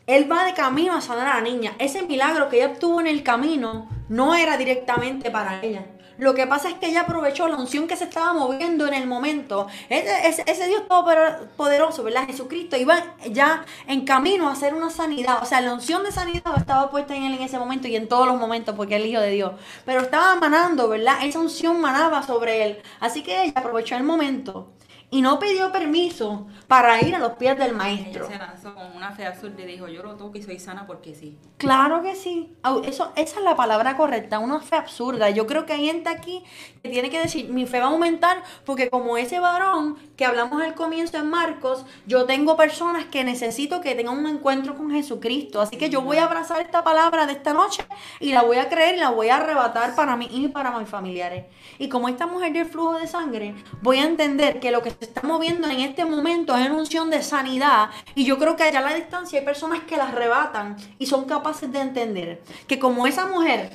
Él va de camino a sanar a la niña. Ese milagro que ella obtuvo en el camino no era directamente para ella. Lo que pasa es que ella aprovechó la unción que se estaba moviendo en el momento. Ese Dios todopoderoso, ¿verdad? Jesucristo iba ya en camino a hacer una sanidad. O sea, la unción de sanidad estaba puesta en él en ese momento y en todos los momentos porque es el Hijo de Dios. Pero estaba manando, ¿verdad? Esa unción manaba sobre él. Así que ella aprovechó el momento y no pidió permiso para ir a los pies del maestro. Ella se lanzó con una fe absurda y dijo, yo lo toco y soy sana porque sí. Claro que sí. Esa es la palabra correcta, una fe absurda. Yo creo que hay gente aquí que tiene que decir, mi fe va a aumentar porque como ese varón que hablamos al comienzo en Marcos, yo tengo personas que necesito que tengan un encuentro con Jesucristo. Así que yo voy a abrazar esta palabra de esta noche y la voy a creer y la voy a arrebatar para mí y para mis familiares. Y como esta mujer del flujo de sangre, voy a entender que lo que se está moviendo en este momento es en unción de sanidad y yo creo que allá a la distancia hay personas que las arrebatan y son capaces de entender que como esa mujer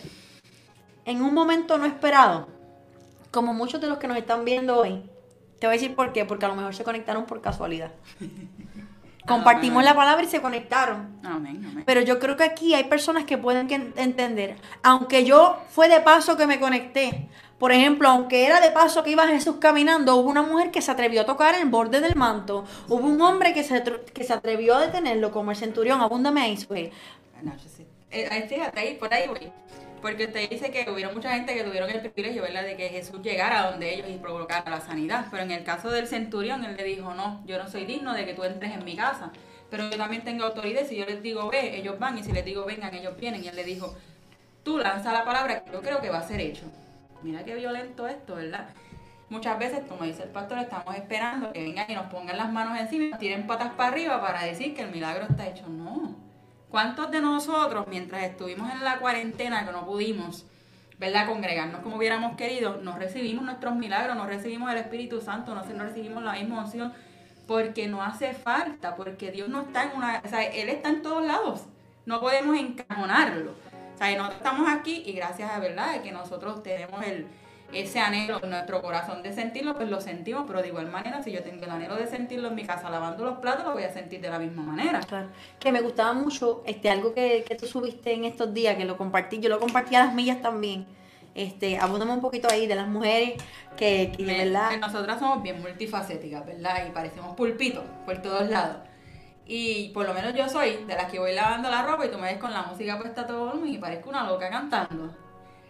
en un momento no esperado, como muchos de los que nos están viendo hoy, te voy a decir por qué, porque a lo mejor se conectaron por casualidad. Compartimos la palabra y se conectaron. Amén. Pero yo creo que aquí hay personas que pueden entender, aunque yo fue de paso que me conecté. Por ejemplo, aunque era de paso que iba Jesús caminando, hubo una mujer que se atrevió a tocar el borde del manto. Hubo un hombre que se atrevió a detenerlo, como el centurión. Abúndame ahí, Suel. Fíjate ahí, por ahí, güey. Porque usted dice que hubo mucha gente que tuvieron el privilegio, ¿verdad?, de que Jesús llegara a donde ellos y provocara la sanidad. Pero en el caso del centurión, él le dijo, no, yo no soy digno de que tú entres en mi casa. Pero yo también tengo autoridad. Si yo les digo, ve, ellos van. Y si les digo, vengan, ellos vienen. Y él le dijo, tú lanza la palabra que yo creo que va a ser hecho. Mira qué violento esto, ¿verdad? Muchas veces, como dice el pastor, estamos esperando que vengan y nos pongan las manos encima y nos tiren patas para arriba para decir que el milagro está hecho. No. ¿Cuántos de nosotros, mientras estuvimos en la cuarentena, que no pudimos, ¿verdad?, congregarnos como hubiéramos querido, no recibimos nuestros milagros, no recibimos el Espíritu Santo, no recibimos la misma unción? Porque no hace falta, porque Dios no está en una... O sea, Él está en todos lados. No podemos encajonarlo. O sea, nosotros estamos aquí y gracias a verdad que nosotros tenemos ese anhelo en nuestro corazón de sentirlo, pues lo sentimos, pero de igual manera, si yo tengo el anhelo de sentirlo en mi casa lavando los platos, lo voy a sentir de la misma manera. Claro. Que me gustaba mucho algo que tú subiste en estos días, que lo compartí, yo lo compartí a las millas también. Abúndame un poquito ahí de las mujeres que de verdad... Que nosotras somos bien multifacéticas, ¿verdad? Y parecemos pulpitos por todos lados. Y por lo menos yo soy de las que voy lavando la ropa y tú me ves con la música puesta a todo volumen y parezco una loca cantando.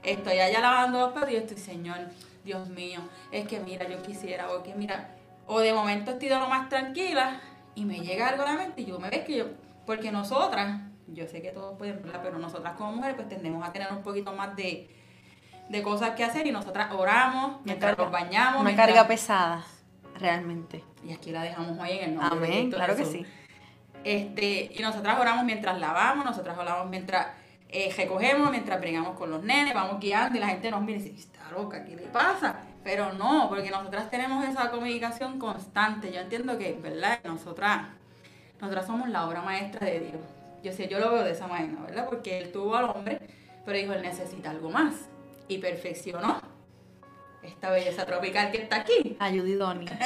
Estoy allá lavando los platos y yo estoy, Señor, Dios mío, es que mira, yo quisiera, o que mira, o de momento estoy de lo más tranquila y me llega algo a la mente y yo me ves que yo, porque nosotras, yo sé que todos pueden, pero nosotras como mujeres pues tendemos a tener un poquito más de cosas que hacer y nosotras oramos, mientras nos bañamos. Una carga pesada, realmente. Y aquí la dejamos hoy en el nombre de Cristo. Amén, claro que sí. Y nosotras oramos mientras lavamos, nosotras oramos mientras recogemos, mientras bregamos con los nenes, vamos guiando y la gente nos mira y dice, está loca, ¿qué le pasa? Pero no, porque nosotras tenemos esa comunicación constante. Yo entiendo que, ¿verdad? Nosotras somos la obra maestra de Dios. Yo lo veo de esa manera, ¿verdad? Porque Él tuvo al hombre, pero dijo, Él necesita algo más. Y perfeccionó esta belleza tropical que está aquí. Ayudidónica.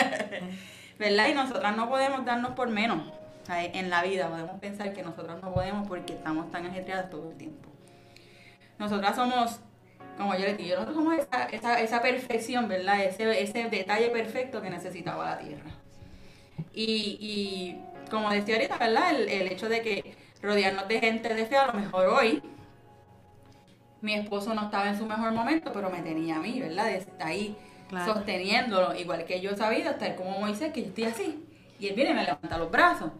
¿verdad? Y nosotras no podemos darnos por menos en la vida. Podemos pensar que nosotras no podemos porque estamos tan ajetreadas todo el tiempo. Nosotras somos, como yo les digo, nosotros somos esa perfección, ¿verdad? Ese detalle perfecto que necesitaba la tierra. Y como decía ahorita, ¿verdad? El hecho de que rodearnos de gente de fe, a lo mejor hoy mi esposo no estaba en su mejor momento, pero me tenía a mí, ¿verdad? Está ahí, claro, sosteniéndolo, igual que yo he sabido estar como Moisés, que yo estoy así, y él viene y me levanta los brazos.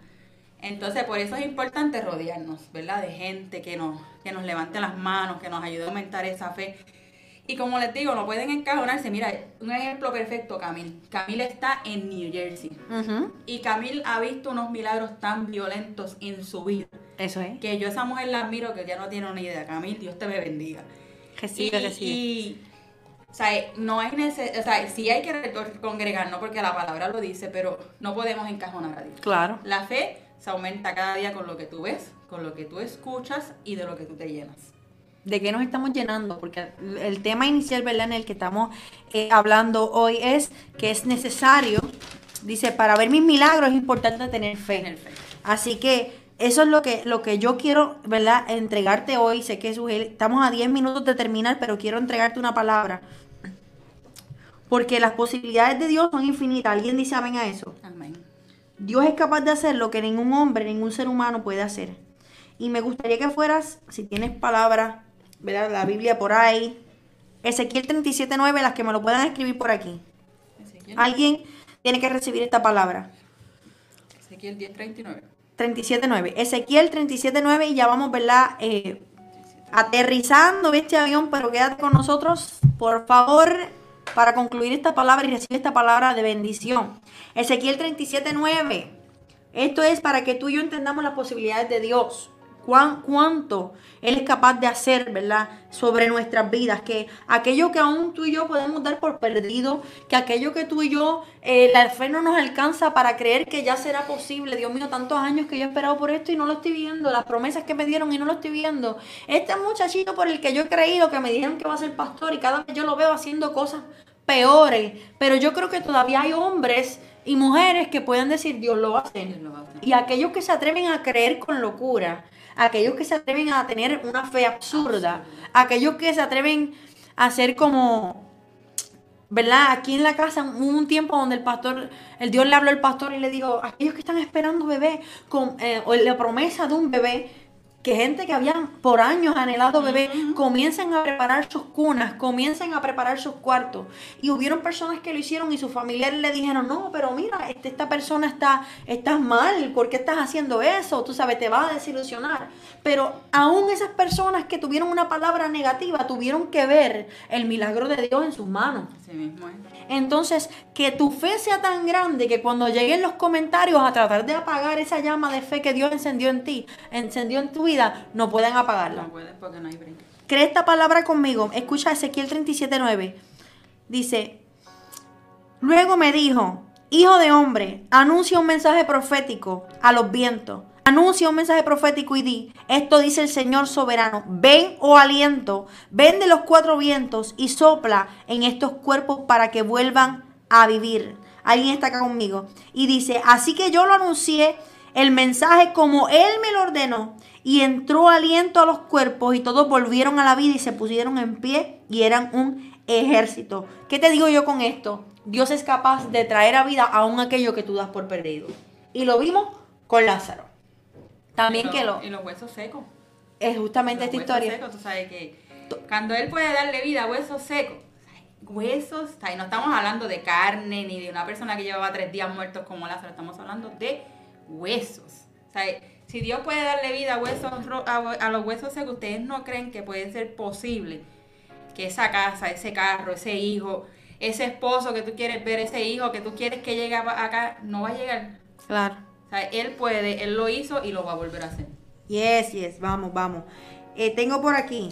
Entonces, por eso es importante rodearnos, ¿verdad? De gente que nos levante las manos, que nos ayude a aumentar esa fe. Y como les digo, no pueden encajonarse. Mira, un ejemplo perfecto, Camil. Camil está en New Jersey. Uh-huh. Y Camil ha visto unos milagros tan violentos en su vida. Eso es. Que yo a esa mujer la admiro, que ya no tiene una idea. Camil, Dios te bendiga. Recibe. Y, o sea, no hay necesidad, o sea, sí hay que congregarnos porque la palabra lo dice, pero no podemos encajonar a Dios. Claro. La fe se aumenta cada día con lo que tú ves, con lo que tú escuchas y de lo que tú te llenas. ¿De qué nos estamos llenando? Porque el tema inicial, ¿verdad?, en el que estamos hablando hoy es que es necesario, dice, para ver mis milagros es importante tener fe. Así que eso es lo que yo quiero, ¿verdad?, entregarte hoy. Sé que estamos a 10 minutos de terminar, pero quiero entregarte una palabra. Porque las posibilidades de Dios son infinitas. ¿Alguien dice amén a eso? Amén. Dios es capaz de hacer lo que ningún hombre, ningún ser humano puede hacer. Y me gustaría que fueras, si tienes palabras, ¿verdad?, la Biblia por ahí, Ezequiel 37:9, las que me lo puedan escribir por aquí. Ezequiel. Alguien tiene que recibir esta palabra. Ezequiel 10:39. 37:9. Ezequiel 37:9 y ya vamos, ¿verdad? Aterrizando este avión, pero quédate con nosotros, por favor, para concluir esta palabra y recibir esta palabra de bendición. Ezequiel 37:9. Esto es para que tú y yo entendamos las posibilidades de Dios. Cuánto Él es capaz de hacer, ¿verdad?, sobre nuestras vidas. Que aquello que aún tú y yo podemos dar por perdido, que aquello que tú y yo, la fe no nos alcanza para creer que ya será posible. Dios mío, tantos años que yo he esperado por esto y no lo estoy viendo. Las promesas que me dieron y no lo estoy viendo. Este muchachito por el que yo he creído, que me dijeron que va a ser pastor y cada vez yo lo veo haciendo cosas peores. Pero yo creo que todavía hay hombres y mujeres que puedan decir, Dios lo va a hacer. Y aquellos que se atreven a creer con locura, aquellos que se atreven a tener una fe absurda, aquellos que se atreven a hacer como, ¿verdad? Aquí en la casa hubo un tiempo donde el Dios le habló al pastor y le dijo, aquellos que están esperando bebé, o la promesa de un bebé, que gente que habían por años anhelado bebé, comiencen a preparar sus cunas, comiencen a preparar sus cuartos. Y hubieron personas que lo hicieron y sus familiares le dijeron, no, pero mira, esta persona estás mal, ¿por qué estás haciendo eso? Tú sabes, te vas a desilusionar. Pero aún esas personas que tuvieron una palabra negativa, tuvieron que ver el milagro de Dios en sus manos. Así mismo es. Entonces, que tu fe sea tan grande que cuando lleguen los comentarios a tratar de apagar esa llama de fe que Dios encendió en ti, encendió en tu vida, no pueden apagarla. No pueden porque no hay brinco. Cree esta palabra conmigo. Escucha Ezequiel 37:9. Dice, luego me dijo, hijo de hombre, anuncia un mensaje profético a los vientos. Anuncia un mensaje profético y di, esto dice el Señor soberano, ven, oh aliento, ven de los cuatro vientos y sopla en estos cuerpos para que vuelvan a vivir. Alguien está acá conmigo. Y dice, así que yo lo anuncié, el mensaje como Él me lo ordenó, y entró aliento a los cuerpos y todos volvieron a la vida y se pusieron en pie y eran un ejército. ¿Qué te digo yo con esto? Dios es capaz de traer a vida aún aquello que tú das por perdido. Y lo vimos con Lázaro. También y los huesos secos. Es justamente esta historia. Secos, tú sabes que cuando Él puede darle vida a huesos secos, huesos, y no estamos hablando de carne ni de una persona que llevaba 3 días muertos como Lázaro, estamos hablando de huesos. O sea, si Dios puede darle vida a los huesos secos, ustedes no creen que puede ser posible que esa casa, ese carro, ese hijo, ese esposo que tú quieres ver, ese hijo que tú quieres que llegue acá, no va a llegar. Claro. O sea, Él puede, Él lo hizo y lo va a volver a hacer. Yes, vamos. Tengo por aquí,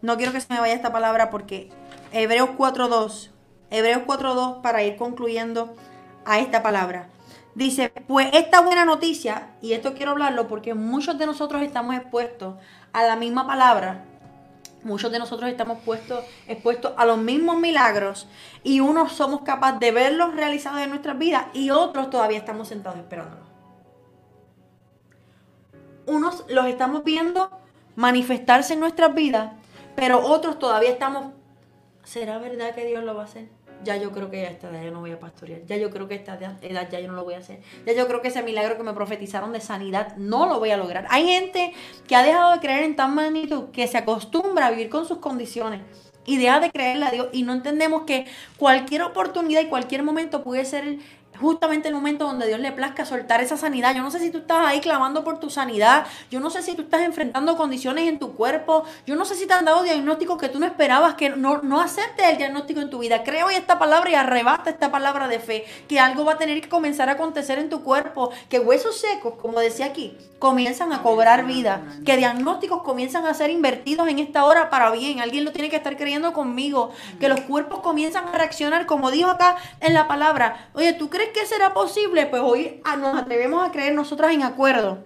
no quiero que se me vaya esta palabra porque Hebreos 4:2 para ir concluyendo a esta palabra. Dice, pues esta buena noticia, y esto quiero hablarlo porque muchos de nosotros estamos expuestos a la misma palabra muchos de nosotros estamos expuestos a los mismos milagros, y unos somos capaces de verlos realizados en nuestras vidas y otros todavía estamos sentados esperándolos. Unos los estamos viendo manifestarse en nuestras vidas, pero otros todavía estamos, ¿será verdad que Dios lo va a hacer? Ya yo creo que a esta edad ya no voy a pastorear, ya yo creo que a esta edad ya yo no lo voy a hacer, ya yo creo que ese milagro que me profetizaron de sanidad no lo voy a lograr. Hay gente que ha dejado de creer en tan magnitud que se acostumbra a vivir con sus condiciones y deja de creerle a Dios, y no entendemos que cualquier oportunidad y cualquier momento puede ser justamente el momento donde Dios le plazca soltar esa sanidad. Yo no sé si tú estás ahí clamando por tu sanidad, yo no sé si tú estás enfrentando condiciones en tu cuerpo, yo no sé si te han dado diagnósticos que tú no esperabas, que no aceptes el diagnóstico en tu vida. Creo en esta palabra y arrebata esta palabra de fe, que algo va a tener que comenzar a acontecer en tu cuerpo, que huesos secos, como decía aquí, comienzan a cobrar vida, que diagnósticos comienzan a ser invertidos en esta hora para bien. Alguien lo tiene que estar creyendo conmigo, que los cuerpos comienzan a reaccionar, como dijo acá en la palabra. Oye, ¿tú crees que será posible? Pues hoy nos atrevemos a creer nosotras en acuerdo,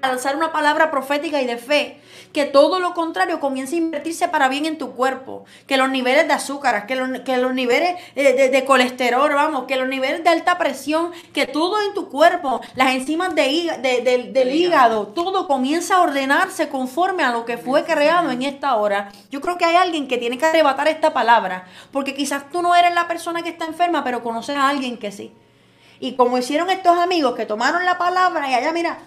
a lanzar una palabra profética y de fe, que todo lo contrario comience a invertirse para bien en tu cuerpo, que los niveles de azúcar, que los niveles de colesterol, vamos, que los niveles de alta presión, que todo en tu cuerpo, las enzimas del hígado, todo comienza a ordenarse conforme a lo que fue creado en esta hora. Yo creo que hay alguien que tiene que arrebatar esta palabra, porque quizás tú no eres la persona que está enferma, pero conoces a alguien que sí. Y como hicieron estos amigos que tomaron la palabra y allá, mira,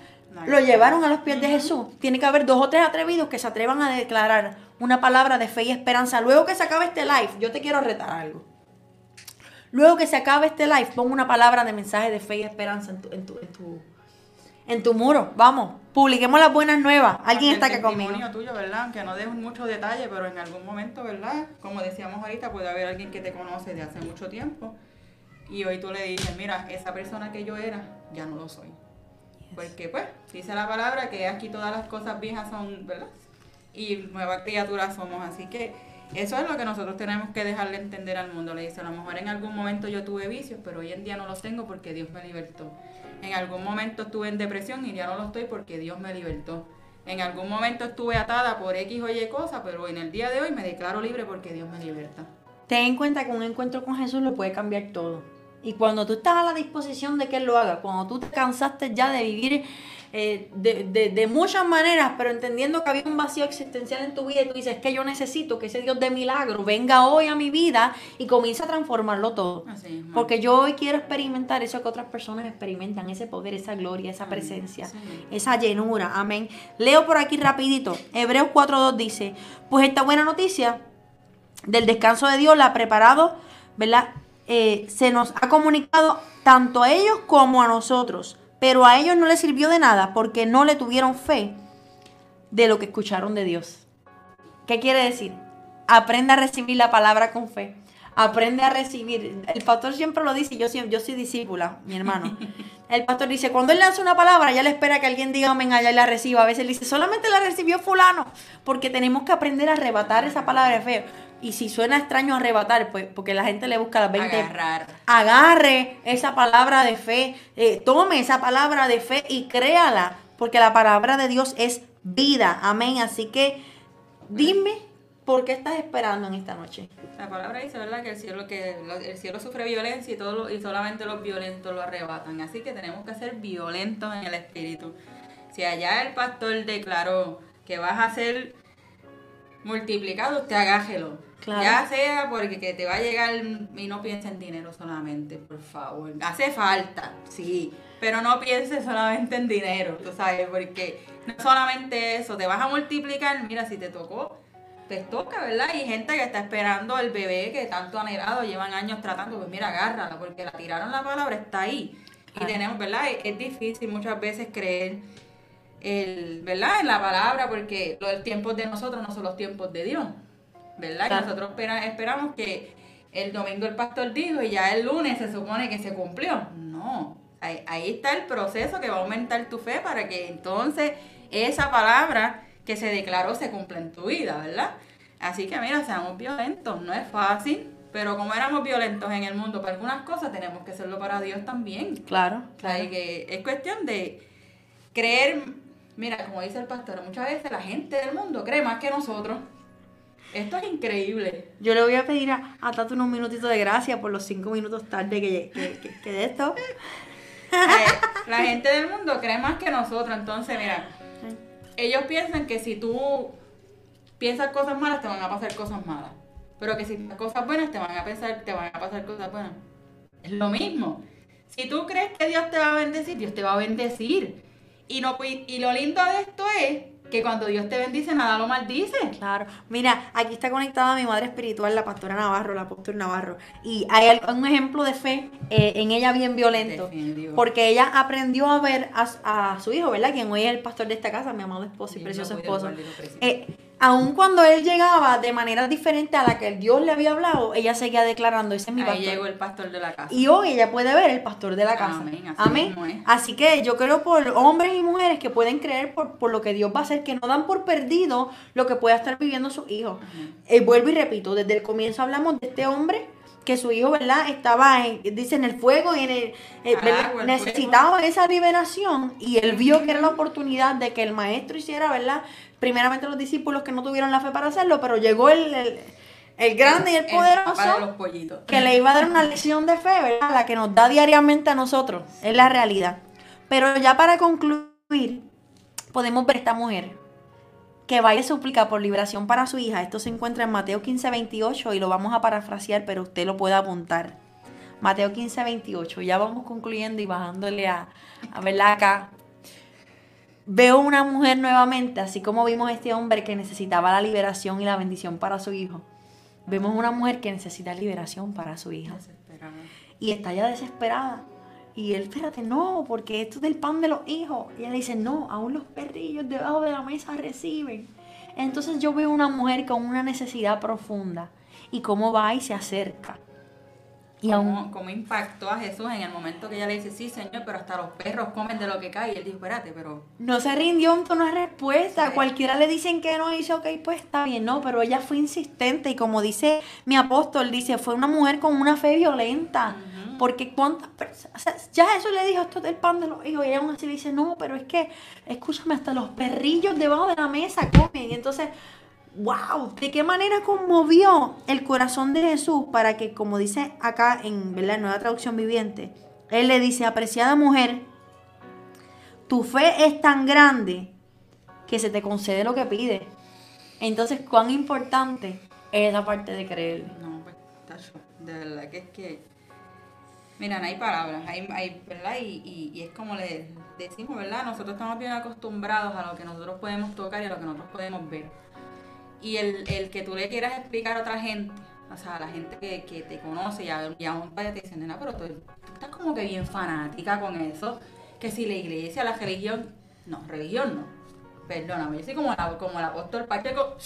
lo llevaron a los pies de Jesús. Tiene que haber 2 o 3 atrevidos que se atrevan a declarar una palabra de fe y esperanza. Luego que se acabe este live, yo te quiero retar algo. Luego que se acabe este live, pon una palabra de mensaje de fe y esperanza en tu muro. Vamos, publiquemos las buenas nuevas. Alguien está acá conmigo. El testimonio tuyo, ¿verdad? Aunque no des mucho detalle, pero en algún momento, ¿verdad? Como decíamos ahorita, puede haber alguien que te conoce de hace mucho tiempo y hoy tú le dices, mira, esa persona que yo era, ya no lo soy. Porque pues, dice la palabra que aquí todas las cosas viejas son, ¿verdad? Y nueva criatura somos, así que eso es lo que nosotros tenemos que dejarle entender al mundo. Le dice, a lo mejor en algún momento yo tuve vicios, pero hoy en día no los tengo porque Dios me libertó. En algún momento estuve en depresión y ya no lo estoy porque Dios me libertó. En algún momento estuve atada por X o Y cosa, pero en el día de hoy me declaro libre porque Dios me liberta. Ten en cuenta que un encuentro con Jesús lo puede cambiar todo. Y cuando tú estás a la disposición de que Él lo haga, cuando tú te cansaste ya de vivir de muchas maneras, pero entendiendo que había un vacío existencial en tu vida y tú dices, es que yo necesito que ese Dios de milagro venga hoy a mi vida y comience a transformarlo todo. Así es, porque yo hoy quiero experimentar eso que otras personas experimentan, ese poder, esa gloria, esa presencia, esa llenura. Amén. Leo por aquí rapidito. Hebreos 4:2 dice, pues esta buena noticia del descanso de Dios la ha preparado, ¿verdad? Se nos ha comunicado tanto a ellos como a nosotros, pero a ellos no les sirvió de nada porque no le tuvieron fe de lo que escucharon de Dios. ¿Qué quiere decir? Aprende a recibir la palabra con fe. Aprende a recibir. El pastor siempre lo dice, yo soy discípula, mi hermano. El pastor dice, cuando él lanza una palabra, ya le espera que alguien diga amén allá y la reciba. A veces le dice, solamente la recibió fulano, porque tenemos que aprender a arrebatar esa palabra de fe. Y si suena extraño arrebatar, pues porque la gente le busca las 20. Agarrar. Agarre esa palabra de fe, tome esa palabra de fe y créala, porque la palabra de Dios es vida. Amén. Así que dime, ¿por qué estás esperando en esta noche? La palabra dice, ¿verdad?, que el cielo sufre violencia y solamente los violentos lo arrebatan. Así que tenemos que ser violentos en el espíritu. Si allá el pastor declaró que vas a ser multiplicado, te agájelo. Claro. Ya sea porque que te va a llegar y no pienses en dinero solamente, por favor. Hace falta, sí, pero no pienses solamente en dinero, tú sabes, porque no solamente eso, te vas a multiplicar. Mira, si te tocó, te toca, ¿verdad? Y gente que está esperando el bebé que tanto han anhelado, llevan años tratando, pues mira, agárrala, porque la tiraron la palabra, está ahí. Claro. Y tenemos, ¿verdad? Es difícil muchas veces creer, ¿verdad?, en la palabra, porque los tiempos de nosotros no son los tiempos de Dios, ¿verdad? Claro. Y nosotros esperamos que el domingo el pastor dijo y ya el lunes se supone que se cumplió. No, ahí está el proceso que va a aumentar tu fe para que entonces esa palabra que se declaró se cumple en tu vida, ¿verdad? Así que mira, seamos violentos, no es fácil, pero como éramos violentos en el mundo para algunas cosas, tenemos que serlo para Dios también. Claro, claro. Así que es cuestión de creer. Mira, como dice el pastor, muchas veces la gente del mundo cree más que nosotros. Esto es increíble. Yo le voy a pedir a Tato unos minutitos de gracia por los 5 minutos tarde que de esto. La gente del mundo cree más que nosotros. Entonces, mira, ellos piensan que si tú piensas cosas malas, te van a pasar cosas malas. Pero que si piensas cosas buenas, te van a pasar cosas buenas. Es lo mismo. Si tú crees que Dios te va a bendecir, Dios te va a bendecir. Y lo lindo de esto es que cuando Dios te bendice, nada lo maldice. Claro. Mira, aquí está conectada mi madre espiritual, la pastora Navarro, la apóstol Navarro. Y hay un ejemplo de fe en ella bien violento. Defendió. Porque ella aprendió a ver a su hijo, ¿verdad? Quien hoy es el pastor de esta casa, mi amado esposo y precioso esposo. Aun cuando él llegaba de manera diferente a la que Dios le había hablado, ella seguía declarando, ese es mi pastor. Ahí llegó el pastor de la casa. Y hoy ella puede ver el pastor de la casa. Amén. Amén. Así que yo creo por hombres y mujeres que pueden creer por lo que Dios va a hacer, que no dan por perdido lo que pueda estar viviendo sus hijos. Vuelvo y repito, desde el comienzo hablamos de este hombre que su hijo, ¿verdad?, estaba, dice, en el fuego, en el fuego. Necesitaba esa liberación y él vio que era la oportunidad de que el maestro hiciera, ¿verdad?, primeramente los discípulos que no tuvieron la fe para hacerlo, pero llegó el grande y el poderoso que le iba a dar una lección de fe, ¿verdad?, la que nos da diariamente a nosotros, es la realidad. Pero ya para concluir, podemos ver esta mujer que va y suplica por liberación para su hija. Esto se encuentra en Mateo 15:28 y lo vamos a parafrasear, pero usted lo puede apuntar. Mateo 15:28, ya vamos concluyendo y bajándole a verla acá. Veo una mujer nuevamente, así como vimos a este hombre que necesitaba la liberación y la bendición para su hijo. Vemos una mujer que necesita liberación para su hija. Desesperada. Y está ya desesperada. Y él, espérate, no, porque esto es del pan de los hijos. Y ella le dice, no, aún los perrillos debajo de la mesa reciben. Entonces yo veo una mujer con una necesidad profunda. Y cómo va y se acerca. Y cómo impactó a Jesús en el momento que ella le dice, sí, Señor, pero hasta los perros comen de lo que cae. Y él dijo, espérate, pero... No se rindió en tono de respuesta. Sí. Cualquiera le dicen que no, y dice, ok, pues está bien, no. Pero ella fue insistente. Y como dice mi apóstol, dice, fue una mujer con una fe violenta. Uh-huh. Porque cuántas personas, o sea, ya Jesús le dijo, esto es del pan de los hijos, y ella aún así le dice, no, pero es que, escúchame, hasta los perrillos debajo de la mesa comen. Y entonces, wow, de qué manera conmovió el corazón de Jesús para que, como dice acá en la Nueva Traducción Viviente, él le dice, apreciada mujer, tu fe es tan grande que se te concede lo que pides. Entonces, cuán importante es la parte de creer. No, pues, de verdad que es que... Mira, no hay palabras, hay ¿verdad? Y es como le decimos, ¿verdad? Nosotros estamos bien acostumbrados a lo que nosotros podemos tocar y a lo que nosotros podemos ver. Y el que tú le quieras explicar a otra gente, o sea, a la gente que te conoce y a un padre te dicen, nena, pero tú estás como que bien fanática con eso, que si la iglesia, la religión no, perdóname, yo soy como el apóstol Pacheco,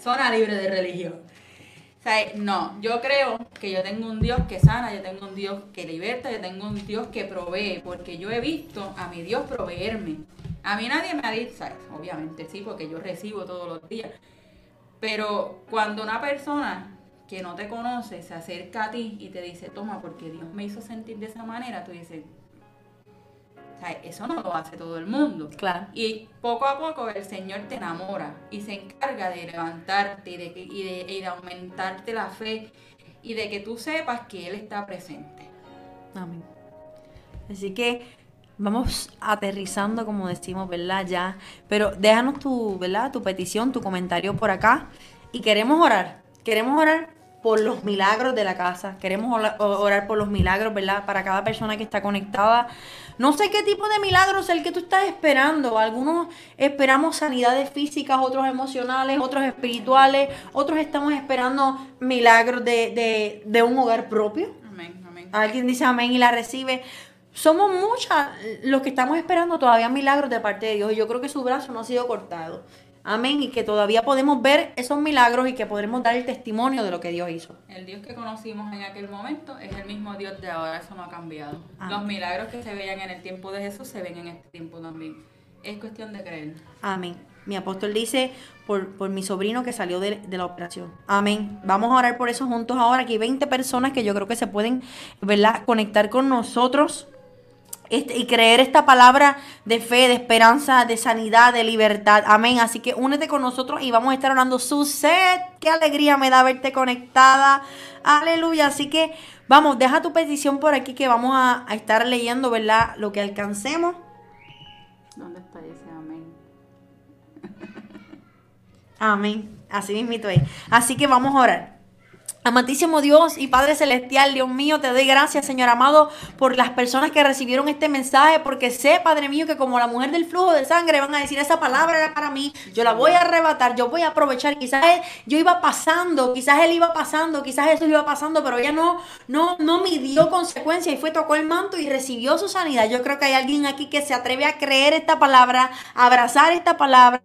zona libre de religión. O sea, no, yo creo que yo tengo un Dios que sana, yo tengo un Dios que liberta, yo tengo un Dios que provee, porque yo he visto a mi Dios proveerme. A mí nadie me ha dicho, ¿sabes? Obviamente sí, porque yo recibo todos los días. Pero cuando una persona que no te conoce se acerca a ti y te dice, toma, porque Dios me hizo sentir de esa manera, tú dices, ¿sabes? Eso no lo hace todo el mundo. Claro. Y poco a poco el Señor te enamora y se encarga de levantarte y de aumentarte la fe y de que tú sepas que Él está presente. Amén. Así que vamos aterrizando, como decimos, ¿verdad? Ya. Pero déjanos tu, ¿verdad?, tu petición, tu comentario por acá. Y queremos orar. Queremos orar por los milagros de la casa. Queremos orar por los milagros, ¿verdad?, para cada persona que está conectada. No sé qué tipo de milagros es el que tú estás esperando. Algunos esperamos sanidades físicas, otros emocionales, otros espirituales. Otros estamos esperando milagros de un hogar propio. Amén, amén. Alguien dice amén y la recibe. Somos muchas los que estamos esperando todavía milagros de parte de Dios. Y yo creo que su brazo no ha sido cortado. Amén, y que todavía podemos ver esos milagros y que podremos dar el testimonio de lo que Dios hizo. El Dios que conocimos en aquel momento es el mismo Dios de ahora, eso no ha cambiado. Amén. Los milagros que se veían en el tiempo de Jesús se ven en este tiempo también. Es cuestión de creer. Amén. Mi apóstol dice, por mi sobrino que salió de la operación. Amén. Vamos a orar por eso juntos ahora. Aquí hay 20 personas que yo creo que se pueden, ¿verdad?, conectar con nosotros. y creer esta palabra de fe, de esperanza, de sanidad, de libertad. Amén. Así que únete con nosotros y vamos a estar orando su sed. Qué alegría me da verte conectada. Aleluya. Así que vamos, deja tu petición por aquí que vamos a estar leyendo, ¿verdad? Lo que alcancemos. ¿Dónde está ese amén? Amén. Así mismito es. Así que vamos a orar. Amantísimo Dios y Padre Celestial, Dios mío, te doy gracias, Señor amado, por las personas que recibieron este mensaje, porque sé, Padre mío, que como la mujer del flujo de sangre van a decir, esa palabra era para mí, yo la voy a arrebatar, yo voy a aprovechar. Quizás yo iba pasando, quizás él iba pasando, quizás Jesús iba pasando, pero ella no midió consecuencias y fue, tocó el manto y recibió su sanidad. Yo creo que hay alguien aquí que se atreve a creer esta palabra, a abrazar esta palabra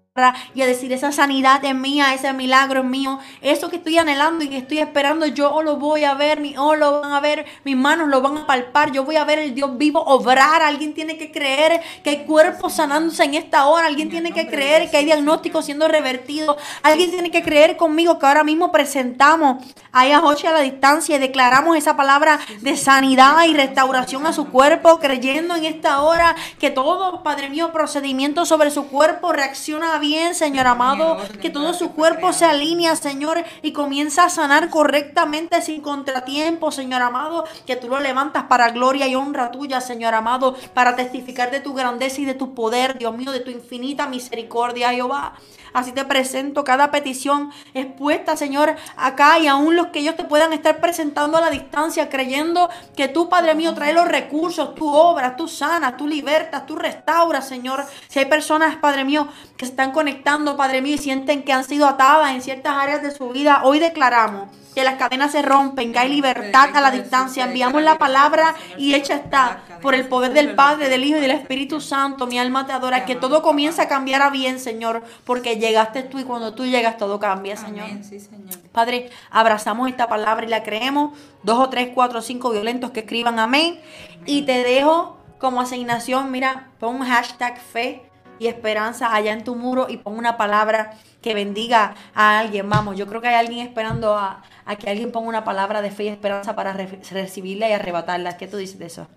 y a decir, esa sanidad es mía, ese milagro es mío, eso que estoy anhelando y que estoy esperando, yo lo voy a ver, mis ojos lo van a ver, mis manos lo van a palpar, yo voy a ver el Dios vivo obrar. Alguien tiene que creer que hay cuerpos sanándose en esta hora, alguien tiene que creer que hay diagnósticos siendo revertidos, alguien tiene que creer conmigo que ahora mismo presentamos ahí a Joche a la distancia y declaramos esa palabra de sanidad y restauración a su cuerpo, creyendo en esta hora que todo, Padre mío, procedimiento sobre su cuerpo reacciona a bien, Señor amado, que todo su cuerpo se alinea, Señor, y comienza a sanar correctamente sin contratiempo, Señor amado, que tú lo levantas para gloria y honra tuya, Señor amado, para testificar de tu grandeza y de tu poder, Dios mío, de tu infinita misericordia, Jehová. Así te presento cada petición expuesta, Señor, acá, y aún los que ellos te puedan estar presentando a la distancia, creyendo que tú, Padre mío, traes los recursos, tú obras, tú sanas, tú libertas, tú restauras, Señor. Si hay personas, Padre mío, que se están conectando, Padre mío, y sienten que han sido atadas en ciertas áreas de su vida, hoy declaramos que las cadenas se rompen, que hay libertad a la distancia. Enviamos la palabra y hecha está, por el poder del Padre, del Hijo y del Espíritu Santo. Mi alma te adora, que todo comienza a cambiar a bien, Señor, porque llegaste tú y cuando tú llegas todo cambia, Señor. Amén, sí, Señor. Padre, abrazamos esta palabra y la creemos. 2, 3, 4, 5 violentos que escriban amén. Y te dejo como asignación, mira, pon hashtag fe y esperanza allá en tu muro y pon una palabra que bendiga a alguien. Vamos, yo creo que hay alguien esperando a que alguien ponga una palabra de fe y esperanza para recibirla y arrebatarla. ¿Qué tú dices de eso?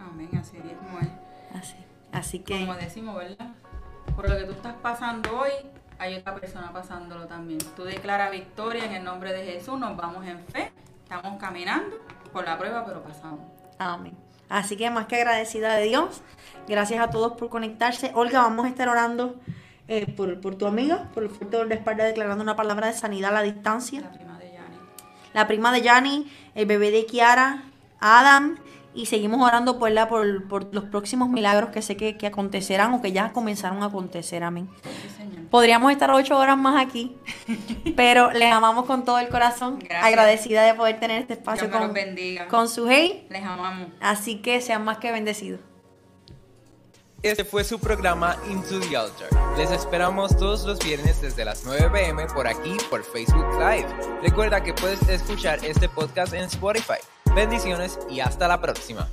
Amén, así es como es. Así que... como decimos, ¿verdad? Por lo que tú estás pasando hoy, hay otra persona pasándolo también. Tú declaras victoria en el nombre de Jesús, nos vamos en fe, estamos caminando por la prueba, pero pasamos. Amén. Así que más que agradecida de Dios, gracias a todos por conectarse. Olga, vamos a estar orando por tu amiga, por el fuerte dolor de espalda, declarando una palabra de sanidad a la distancia. La prima de Yani. La prima de Yani, el bebé de Kiara, Adam. Y seguimos orando por los próximos milagros que sé que acontecerán o que ya comenzaron a acontecer. Amén. Sí, podríamos estar 8 horas más aquí, pero les amamos con todo el corazón. Gracias. Agradecida de poder tener este espacio con su hey. Les amamos. Así que sean más que bendecidos. Este fue su programa Into the Altar. Les esperamos todos los viernes desde las 9 p.m. por aquí, por Facebook Live. Recuerda que puedes escuchar este podcast en Spotify. Bendiciones y hasta la próxima.